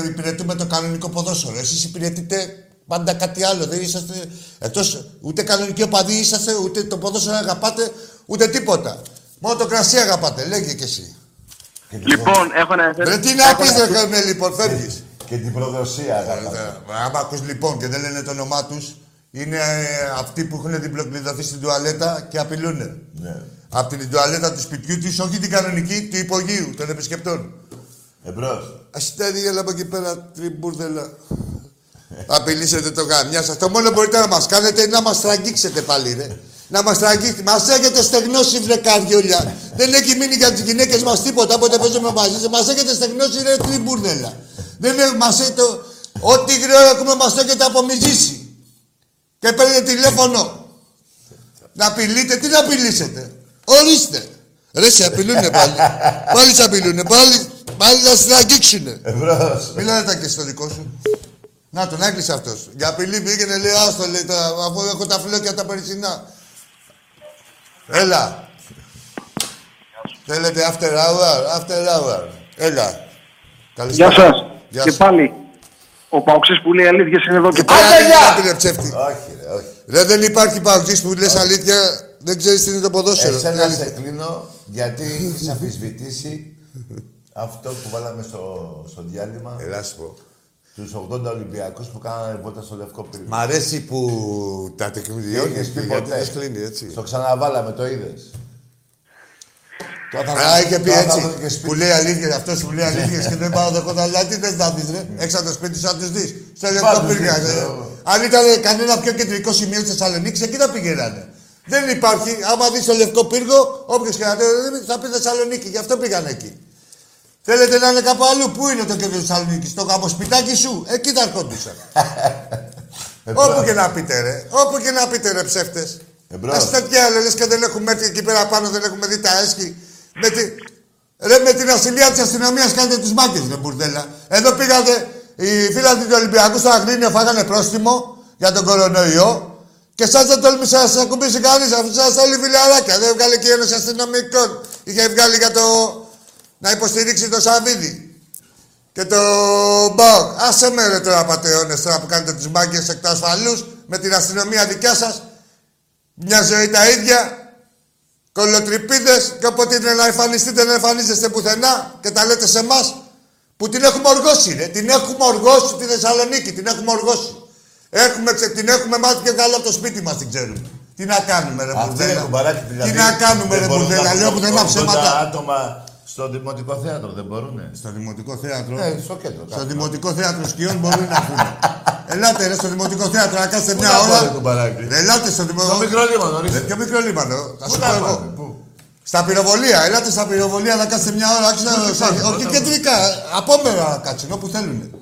υπηρετούμε το κανονικό ποδόσφαιρο. Εσείς υπηρετείτε πάντα κάτι άλλο, δεν είσαστε, εκτός ούτε κανονική οπαδή είσαστε, ούτε το ποδόσφαιρο αγαπάτε, ούτε τίποτα. Μόνο το κρασί αγαπάτε, λέγε κι εσύ. Λοιπόν, έχω ένα... Ρε τι να πεις ρε Καρμέ, λοιπόν, φεύγεις. Και την προδοσία, αγαπάτε. Άμα ακούς λοιπόν και δεν λένε το όνομά τους, είναι αυτοί που έχουν διπλοκλειδωθεί στην τουαλέτα και απειλούνε. Ναι. Απ' την τουαλέτα του σπιτιού τους, όχι την κανονική, του υπογείου, των επισκεπτών. Εμπρός. Αστέρι, έλα από εκεί πέρα, τριμπούρδελα. Απειλήσετε το γαμιά σας. Το μόνο μπορείτε να μας κάνετε είναι να μας τραγγίξετε πάλι, ρε. Να μας τραγγίξετε. Μας έχετε στεγνώσει, βρε καρδιόλια. Δεν έχει μείνει για τις γυναίκες μας τίποτα, όποτε παίζουμε μαζί σας. Μας έχετε στεγνώσει, ρε, τριμπούρδελα. Δεν μας το... Ό,τι γρήγορα έχουμε μας το έχετε απομυζήσει. Και παίρνετε τηλέφωνο. Να απειλείτε, τι να απειλήσετε. Ορίστε. Ρε, σε απειλούνε πάλι. Πάλι σε απειλούνε, πάλι να σε αγγίξουνε. Μιλάνε τα και στο δικό σου. Να τον έκλεισε αυτός. Για απειλή πήγαινε, λέει, άστο, λέει, αφού έχω τα φλόκια τα περισσινά. Έλα. Θέλετε after hour. Έλα. Γεια σας. Και πάλι. Ο Παοξής που λέει αλήθειες είναι εδώ και πάλι. Όχι. Ρε, δεν υπάρχει Παοξής που λες αλήθεια. Δεν ξέρεις τι είναι το ποδόσφαιρο. Εσένα σε κλείνω, γιατί έχεις αμφισβητήσει αυτό που βάλαμε στο διάλειμμα. Ελάς πω. Τους 80 Ολυμπιακούς που κάνανε βόλτα στο Λευκό Πύργο. Μ' αρέσει που τα τεκμηριώνεις και γιατί δεν κλείνει, έτσι. Το ξαναβάλαμε, το είδες. Α, είχε πει έτσι, που λέει αλήθεια, αυτός που λέει αλήθεια και δεν παραδεχόταν, αλλά τι θες να δεις, ρε. Έξα το σπίτι σου, αν τους δεις. Στο Λευκό Πύργο. Αν ήταν κανένα πιο κεντρικό σημείο στη Θεσσαλονίκη, εκεί θα πήγαινανε. Δεν υπάρχει, άμα δεις το Λευκό Πύργο, όποιος και να δει, θα πει Θεσσαλονίκη, γι' αυτό πήγαν εκεί. Θέλετε να είναι κάπου αλλού, πού είναι το κέντρο Θεσσαλονίκη, στο καμποσπιτάκι σου, εκεί θα ερχόντουσαν. Όπου και να πείτε, ρε, ψεύτες. Ας τα πιάλε, λες και δεν έχουμε έρθει εκεί πέρα πάνω, δεν έχουμε δει τα έσχη. Με την ασυλία της αστυνομίας κάνετε τους μάγκες, ρε μπουρδέλα. Εδώ πήγατε, οι φίλοι του Ολυμπιακού στο Αγρίνιο φάγανε πρόστιμο για τον κορονοϊό. Και σας δεν τόλμησε να σας ακουμπήσει κανείς, αφού σας όλοι φιλαράκια. Δεν βγάλε και η Ένωση Αστυνομικών. Είχε βγάλει για το... να υποστηρίξει το Σαββίδι. Και το Μπαουκ. Άσε με ρε τώρα πατεώνες τώρα που κάνετε τους μάγκες εκ του ασφαλούς. Με την αστυνομία δικιά σας. Μια ζωή τα ίδια. Κολοτρυπίδες. Και όποτε είναι να εμφανιστείτε, να εμφανίζεστε πουθενά. Και τα λέτε σε εμάς. Που την έχουμε οργώσει, ρε. Την έχουμε οργώσει τη Θεσσαλονίκη. Την έχουμε οργώσει. Την έχουμε μάθει και καλά από το σπίτι μας, την ξέρουμε. Τι να κάνουμε, ρε μπουρδέλα. Τι να κάνουμε, ρε μπουρδέλα. Λέω που δεν είναι ψέματα. Τα άτομα στο Δημοτικό Θέατρο δεν μπορούνε. Στο Δημοτικό Θέατρο. Στο κέντρο. Στο Δημοτικό Θέατρο σκιών μπορούν να φύγουν. Ελάτε, ρε, στο Δημοτικό Θέατρο να κάτσετε μια ώρα. Ελάτε στο Δημοτικό Θέατρο. Πιο μικρό λίμανο. Θα σου πω εγώ. Στα πυροβολία. Ελάτε στα πυροβολία να κάτσετε μια ώρα. Όχι κεντρικά. Απόμερα να κάτσουν όπου θέλουν.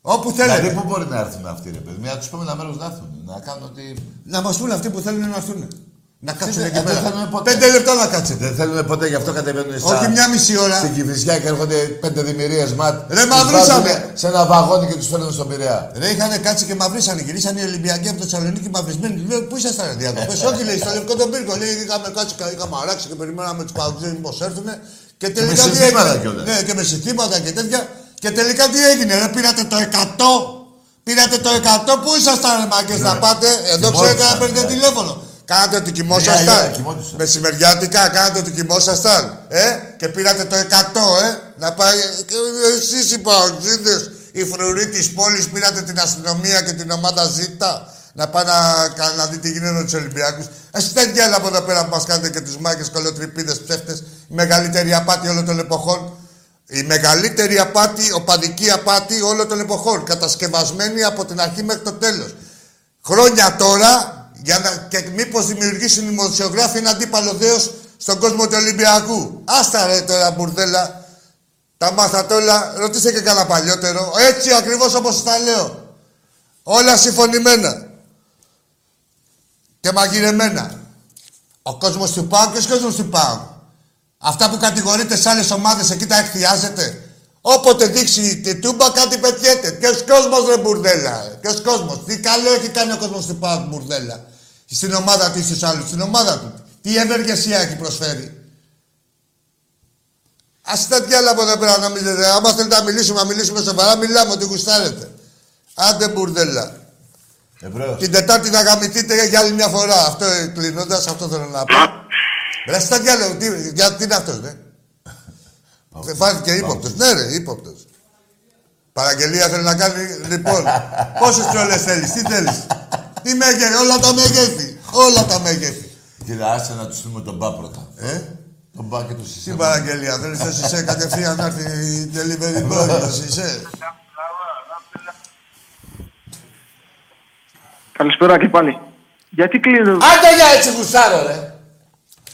Όπου θέλουν. Δηλαδή, πού μπορεί να έρθουν αυτοί, ρε παιδί. Να τους πούμε ένα μέρος να έρθουν. Να κάνουν ότι. Να μας πούν αυτοί που θέλουν να έρθουν. Να κάτσουν εκεί πέρα. Πέντε λεπτά να κάτσουν. Δεν θέλουν ποτέ, γι' αυτό κατεβαίνουν στα. Όχι μια μισή ώρα. Στην Κηφισιά και έρχονται πέντε δημιουργίες ματ. Ρε μαυρίσανε. Σε ένα βαγόνι και τους φέρνουν στον Πειραιά. Ρε είχαν κάτσει και μαυρίσανε. Γυρίσαν οι Ολυμπιακοί από το Θεσσαλονίκη μαυρισμένοι. Λέω πού ήσασταν διακοπές. Όχι, λέει στο Λευκό τον Πύργο. Λέει είχαμε κάτσει, είχαμε αράξει και περιμέναμε τους παγκοσμίου πώ έρθουν. Και τελικά τι έγινε. Ναι, και με συστήματα και τέτοια. Και τελικά τι έγινε, ρε, πήρατε το 100, πού ήσασταν, ρε μάγκες, να πάτε, εδώ ξέρετε να παίρνετε τηλέφωνο. Κάνατε ότι κοιμόσασταν, μεσημεριάτικα, κάνατε ότι κοιμόσασταν, και πήρατε το 100, να πάει, εσείς οι Παοξίδες, οι φρουροί της πόλης, πήρατε την αστυνομία και την ομάδα Ζήτα, να πάει να δει τι γίνεται με τους Ολυμπιακούς. Εσείς δεν γέλα από εδώ πέρα που μας κάνετε και τους μάγκες, κολοτρυπίδες, ψεύτες, η μεγαλύτερη απάτη όλων των εποχών. Η μεγαλύτερη απάτη, οπαδική απάτη όλων των εποχών. Κατασκευασμένη από την αρχή μέχρι το τέλος. Χρόνια τώρα, για να, και μήπως δημιουργήσουν οι δημοσιογράφοι ένα αντίπαλο δέος στον κόσμο του Ολυμπιακού. Άστα ρε τώρα μπουρδέλα. Τα μάθατε όλα. Ρωτήστε και καλά παλιότερο. Έτσι ακριβώς όπως σας τα λέω. Όλα συμφωνημένα. Και μαγειρεμένα. Ο κόσμος του ΠΑΟΚ και ο κόσμος του ΠΑΟΚ. Αυτά που κατηγορείτε σε άλλες ομάδες εκεί τα εκθιάζετε. Όποτε δείξει τη τούμπα κάτι πετιέται. Ποιος κόσμος ρε μπουρδέλα. Ποιος κόσμος. Τι καλό έχει κάνει ο κόσμος του ΠΑΟΚ μπουρδέλα. Στην ομάδα του ή στους άλλους. Στην ομάδα του. Τι ευεργεσία έχει προσφέρει. Ας τα διάλα από εδώ πέρα να μιλήσετε. Άμα θέλετε να μιλήσουμε, σοβαρά. Μιλάμε ότι γουστάρετε. Άντε μπουρδέλα. Την Τετάρτη να γαμηθείτε για άλλη μια φορά. Αυτό κλείνοντας, αυτό θέλω να πω. Ρε στα διάλογο, τι είναι αυτός, ναι. Δεν φάνηκε ύποπτος. Ναι ρε, ύποπτος. Παραγγελία θέλει να κάνει, λοιπόν. Πόσες τρόλες θέλεις, τι θέλεις. Τι μέγεθη, όλα τα μέγεθη. Κύριε, άσε να τους δούμε τον μπα πρώτα. Τον μπα και το σισέ. Τι παραγγελία, θέλεις το σισέ κατευθείαν να έρθει η delivery boy, το σισέ. Καλησπέρα και πάλι. Γιατί κλείνω. Άντε για έτσι γουστάρω, ρε.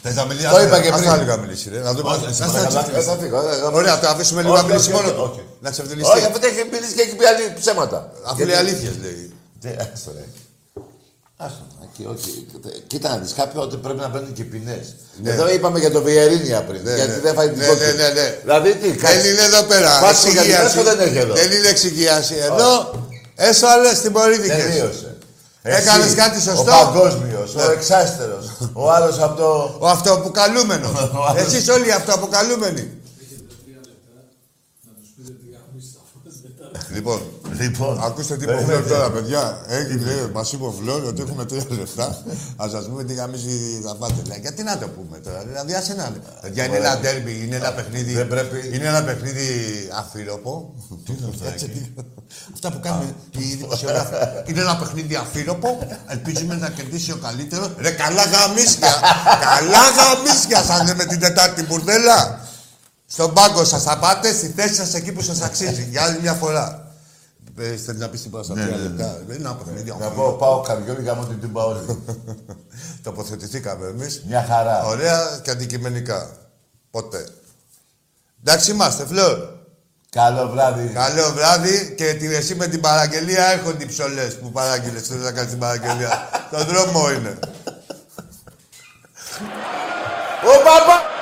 Το είπα και πριν. Ας λίγο να μιλήσει, ρε. Να δούμε. Ωραία, το αφήσουμε λίγο να μιλήσει μόνο του. Να ξεφτυλιστεί. Όχι, αφού έχει μιλήσει και έχει πει ψέματα. Αφού λέει αλήθειες, λέει. Κοίτα να δεις, κάποιοι ότι πρέπει να παίρνουν και ποινές. Ναι. Εδώ είπαμε για το Βιερίνια πριν. Ναι, γιατί ναι. Δεν φάει την κόκκινη. Ναι. Δηλαδή τι, κάτι. Δεν είναι εδώ πέρα. Πάση εξυγίαση. Δεν είναι εξυγίαση. Εδώ έσφαλες την πολίτικη. Δεν μείωσε. Έκανες κάτι σωστό. Ο παγκόσμιος, ο εξάστερος. Ο άλλος από το. Ο αυτοαποκαλούμενος. Εσείς όλοι οι αυτοαποκαλούμενοι. Λοιπόν, ακούστε τι είπε τώρα, παιδιά. Έγινε, μας είπε ο Φλόρ ότι έχουμε 3 λεπτά. Ας σας πούμε τι γαμίζει θα πάτε. Γιατί να το πούμε τώρα, δηλαδή ας έναν. Παιδιά, είναι ένα ντέρμπι, είναι ένα παιχνίδι. Είναι ένα παιχνίδι αφύρωπο. Τι θα γίνει. Αυτά που κάνουν οι δημοσιογράφοι. Είναι ένα παιχνίδι αφύρωπο. Ελπίζουμε να κερδίσει ο καλύτερος. Ρε καλά γαμίσια. Καλά γαμίσια σαν με την Τετάρτη μπουρδέλα. Στον πάγκο σας θα πάτε, στη θέση σας εκεί που σας αξίζει. Για άλλη μια φορά. Θέλει να πει την πάσα 3 λεπτά. Δεν είναι αποδεκτή. Να πω πάω καριόλι γάμω την Πάολη. Τοποθετηθήκαμε εμείς. Μια χαρά. Ωραία και αντικειμενικά. Ποτέ. Εντάξει είμαστε, Φλόρ. Καλό βράδυ. Καλό βράδυ και εσύ με την παραγγελία έχω τι ψωλές που παράγγειλες. Θέλει να κάνει την παραγγελία. Στον δρόμο είναι. Ο Παπα!